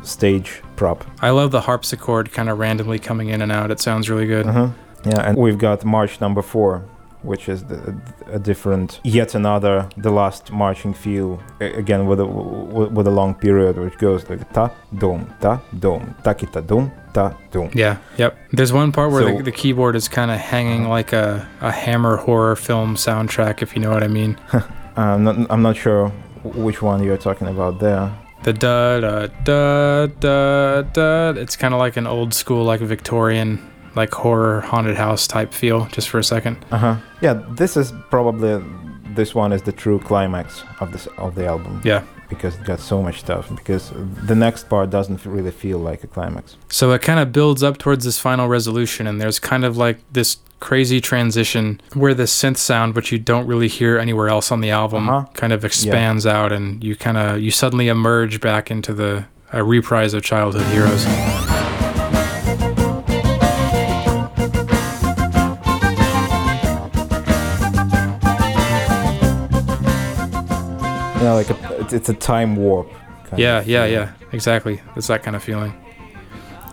stage prop. I love the harpsichord kind of randomly coming in and out. It sounds really good. Yeah, and we've got March number 4, which is a different, yet another, the last marching feel, again with a long period, which goes like ta-dum, ta-dum, ta-kita-dum, ta-dum. Yeah, yep. There's one part where the keyboard is kind of hanging like a Hammer horror film soundtrack, if you know what I mean. I'm not sure which one you're talking about there. The da-da-da-da-da, it's kind of like an old school, like Victorian, like horror haunted house type feel just for a second. Yeah, this one is the true climax of the album. Yeah, because it got so much stuff, because the next part doesn't really feel like a climax. So it kind of builds up towards this final resolution, and there's kind of like this crazy transition where the synth sound, which you don't really hear anywhere else on the album, kind of expands out, and you suddenly emerge back into a reprise of Childhood Heroes. Yeah, like it's a time warp. Yeah, exactly. It's that kind of feeling.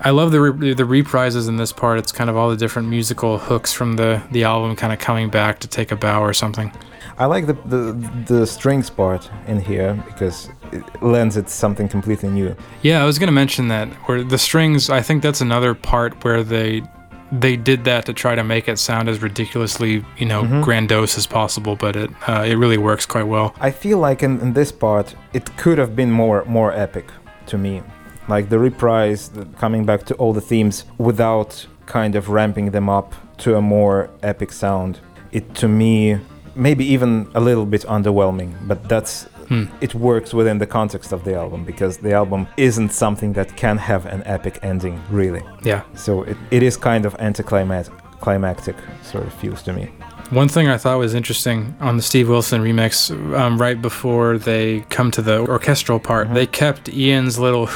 I love the reprises in this part. It's kind of all the different musical hooks from the album kind of coming back to take a bow or something. I like the strings part in here because it lends it something completely new. Yeah, I was going to mention that. Where the strings, I think that's another part where they did that to try to make it sound as ridiculously, grandiose as possible, but it really works quite well. I feel like in this part, it could have been more epic to me. Like the reprise, coming back to all the themes without kind of ramping them up to a more epic sound. It, to me, maybe even a little bit underwhelming, but that's... It works within the context of the album, because the album isn't something that can have an epic ending, really. Yeah. So it is kind of anticlimactic sort of feels to me. One thing I thought was interesting on the Steve Wilson remix, right before they come to the orchestral part, they kept Ian's little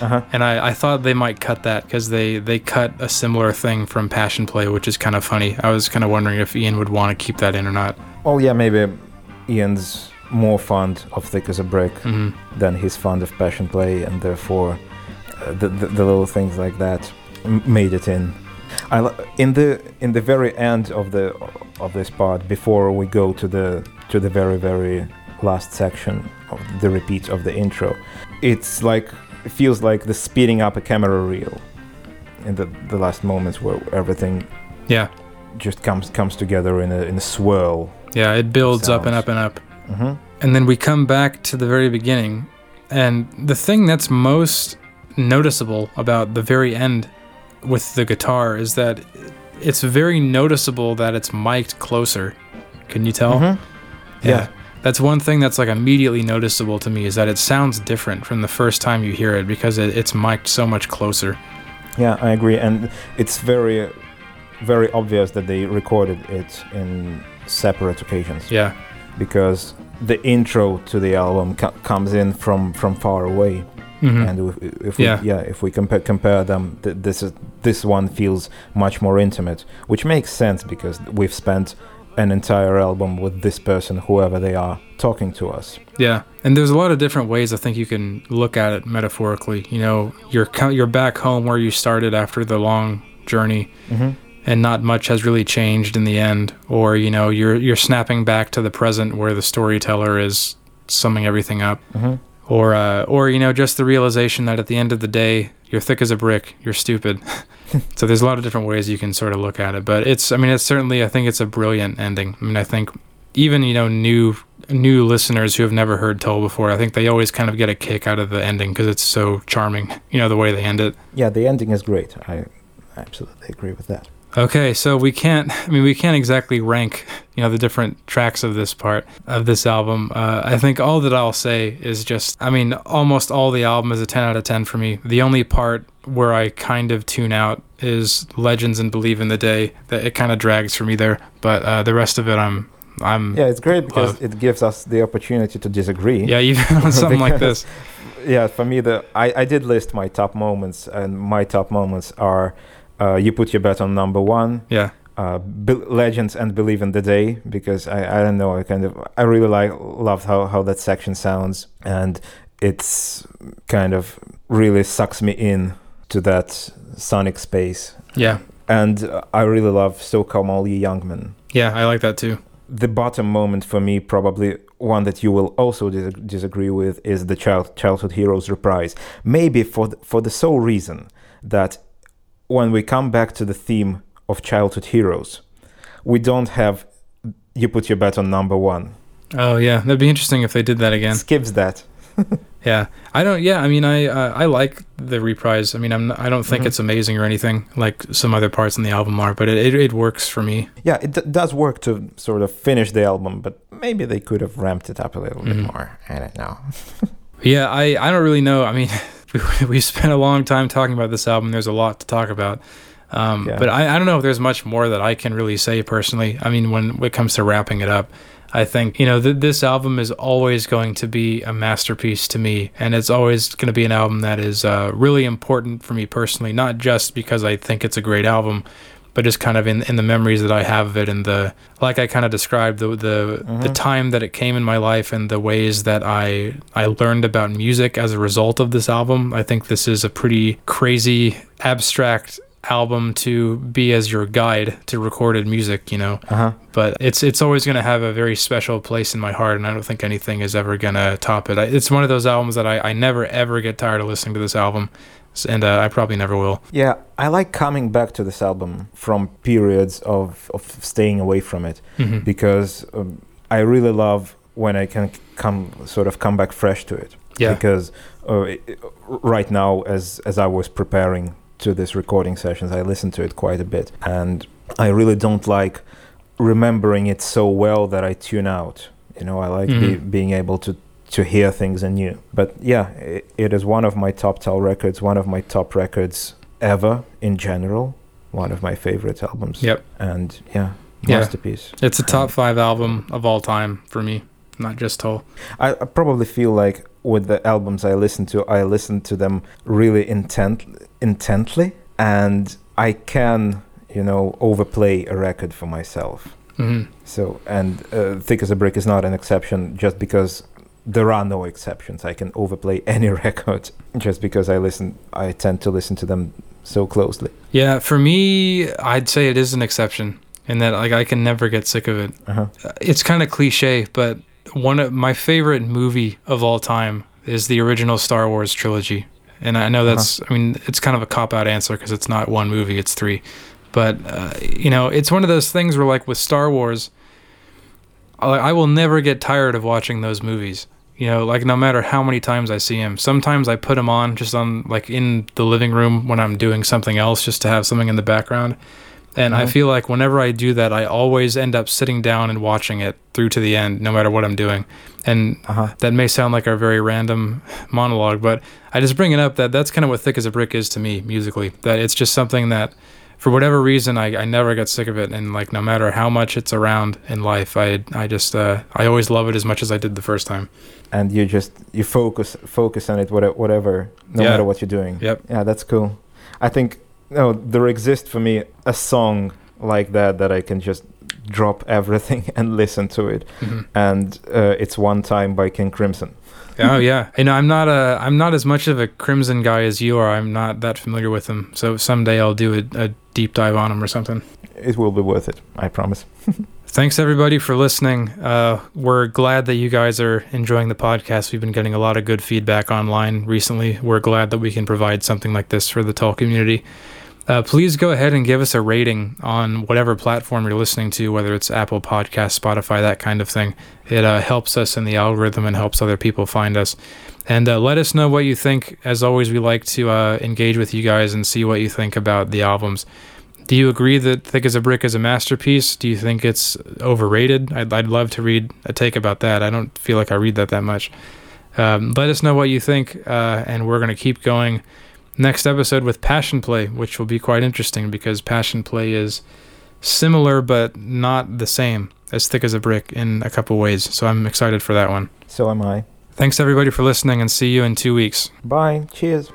and I thought they might cut that, because they cut a similar thing from Passion Play, which is kind of funny. I was kind of wondering if Ian would want to keep that in or not. Oh yeah, maybe Ian's more fond of Thick as a Brick than he's fond of Passion Play, and therefore the little things like that made it in. In the very end of this part, before we go to the very very last section of the repeat of the intro, it feels like the speeding up a camera reel in the last moments where everything just comes together in a swirl. Yeah, it builds up and up and up. And then we come back to the very beginning, and the thing that's most noticeable about the very end with the guitar is that it's very noticeable that it's mic'd closer. Can you tell? Yeah. That's one thing that's like immediately noticeable to me, is that it sounds different from the first time you hear it, because it's mic'd so much closer. Yeah, I agree, and it's very, very obvious that they recorded it in separate occasions. Yeah. Because the intro to the album comes in from far away, and if we compare them, this one feels much more intimate, which makes sense because we've spent an entire album with this person, whoever they are, talking to us. Yeah, and there's a lot of different ways I think you can look at it metaphorically. You know, you're back home where you started after the long journey. And not much has really changed in the end, or you're snapping back to the present where the storyteller is summing everything up, or just the realization that at the end of the day you're thick as a brick, you're stupid. So there's a lot of different ways you can sort of look at it, but it's certainly, I think it's a brilliant ending. I mean, I think even new listeners who have never heard Tull before, I think they always kind of get a kick out of the ending because it's so charming. The way they end it. Yeah, the ending is great. I I absolutely agree with that. Okay, so we can't exactly rank, the different tracks of this part of this album. I think all that I'll say is just, almost all the album is a 10 out of 10 for me. The only part where I kind of tune out is Legends and Believe in the Day. That it kind of drags for me there, but the rest of it, Yeah, it's great because it gives us the opportunity to disagree. Yeah, even on something like this. Yeah, for me, I did list my top moments, and my top moments are You Put Your Bet on number one. Yeah. Legends and Believe in the Day, because I don't know, I really loved how that section sounds, and it's kind of really sucks me in to that sonic space. Yeah. And I really love So Come All Ye Young Men. Yeah, I like that too. The bottom moment for me, probably one that you will also disagree with, is the Childhood Heroes reprise. Maybe for the sole reason that when we come back to the theme of Childhood Heroes, we don't have You Put Your Bet on number one. Oh yeah, that'd be interesting if they did that again. Skips that. Yeah, I don't. Yeah, I like the reprise. I don't think it's amazing or anything like some other parts in the album are, but it works for me. Yeah, it does work to sort of finish the album, but maybe they could have ramped it up a little bit more. I don't know. Yeah, I don't really know. We spent a long time talking about this album. There's a lot to talk about. Yeah. But I don't know if there's much more that I can really say personally. When it comes to wrapping it up, I think, this album is always going to be a masterpiece to me, and it's always going to be an album that is really important for me personally, not just because I think it's a great album, but just kind of in the memories that I have of it, and I kind of described the time that it came in my life and the ways that I learned about music as a result of this album. I think this is a pretty crazy, abstract album to be as your guide to recorded music, but it's always going to have a very special place in my heart, and I don't think anything is ever going to top it. It's one of those albums that I never ever get tired of listening to this album, and I probably never will. Yeah, I like coming back to this album from periods of staying away from it, because I really love when I can come back fresh to it. Yeah. Because right now, as I was preparing to this recording sessions, I listened to it quite a bit, and I really don't like remembering it so well that I tune out. I like being able to hear things anew. But yeah, it is one of my top Tull records, one of my top records ever in general, one of my favorite albums. Yep. And masterpiece. It's a top 5 album of all time for me, not just Tull. I probably feel like with the albums I listen to them really intently, and I can, overplay a record for myself. So, and Thick as a Brick is not an exception, just because there are no exceptions. I can overplay any record just because I tend to listen to them so closely. Yeah, for me, I'd say it is an exception, in that I can never get sick of it. It's kind of cliche, but one of my favorite movie of all time is the original Star Wars trilogy. And I know that's, it's kind of a cop-out answer because it's not one movie, it's 3. But, it's one of those things where, with Star Wars, I will never get tired of watching those movies. No matter how many times I see them. Sometimes I put them on just in the living room when I'm doing something else, just to have something in the background. And I feel like whenever I do that, I always end up sitting down and watching it through to the end, no matter what I'm doing. And that may sound like a very random monologue, but I just bring it up that that's kind of what Thick as a Brick is to me musically. That it's just something that, for whatever reason, I never get sick of it. And no matter how much it's around in life, I always love it as much as I did the first time. And you just focus on it, whatever, no matter what you're doing. Yep. Yeah, that's cool. I think. No, there exists for me a song like that I can just drop everything and listen to it, and it's One Time by King Crimson. Oh yeah, I'm not as much of a Crimson guy as you are. I'm not that familiar with them, so someday I'll do a deep dive on them or something. It will be worth it, I promise. Thanks everybody for listening. We're glad that you guys are enjoying the podcast. We've been getting a lot of good feedback online recently. We're glad that we can provide something like this for the Tull community. Please go ahead and give us a rating on whatever platform you're listening to, whether it's Apple Podcasts, Spotify, that kind of thing. It helps us in the algorithm and helps other people find us. And let us know what you think. As always, we like to engage with you guys and see what you think about the albums. Do you agree that Thick as a Brick is a masterpiece? Do you think it's overrated? I'd love to read a take about that. I don't feel like I read that much. Let us know what you think, and we're going to keep going next episode with Passion Play, which will be quite interesting because Passion Play is similar but not the same as Thick as a Brick in a couple ways. So I'm excited for that one. So am I. Thanks, everybody, for listening, and see you in 2 weeks. Bye. Cheers.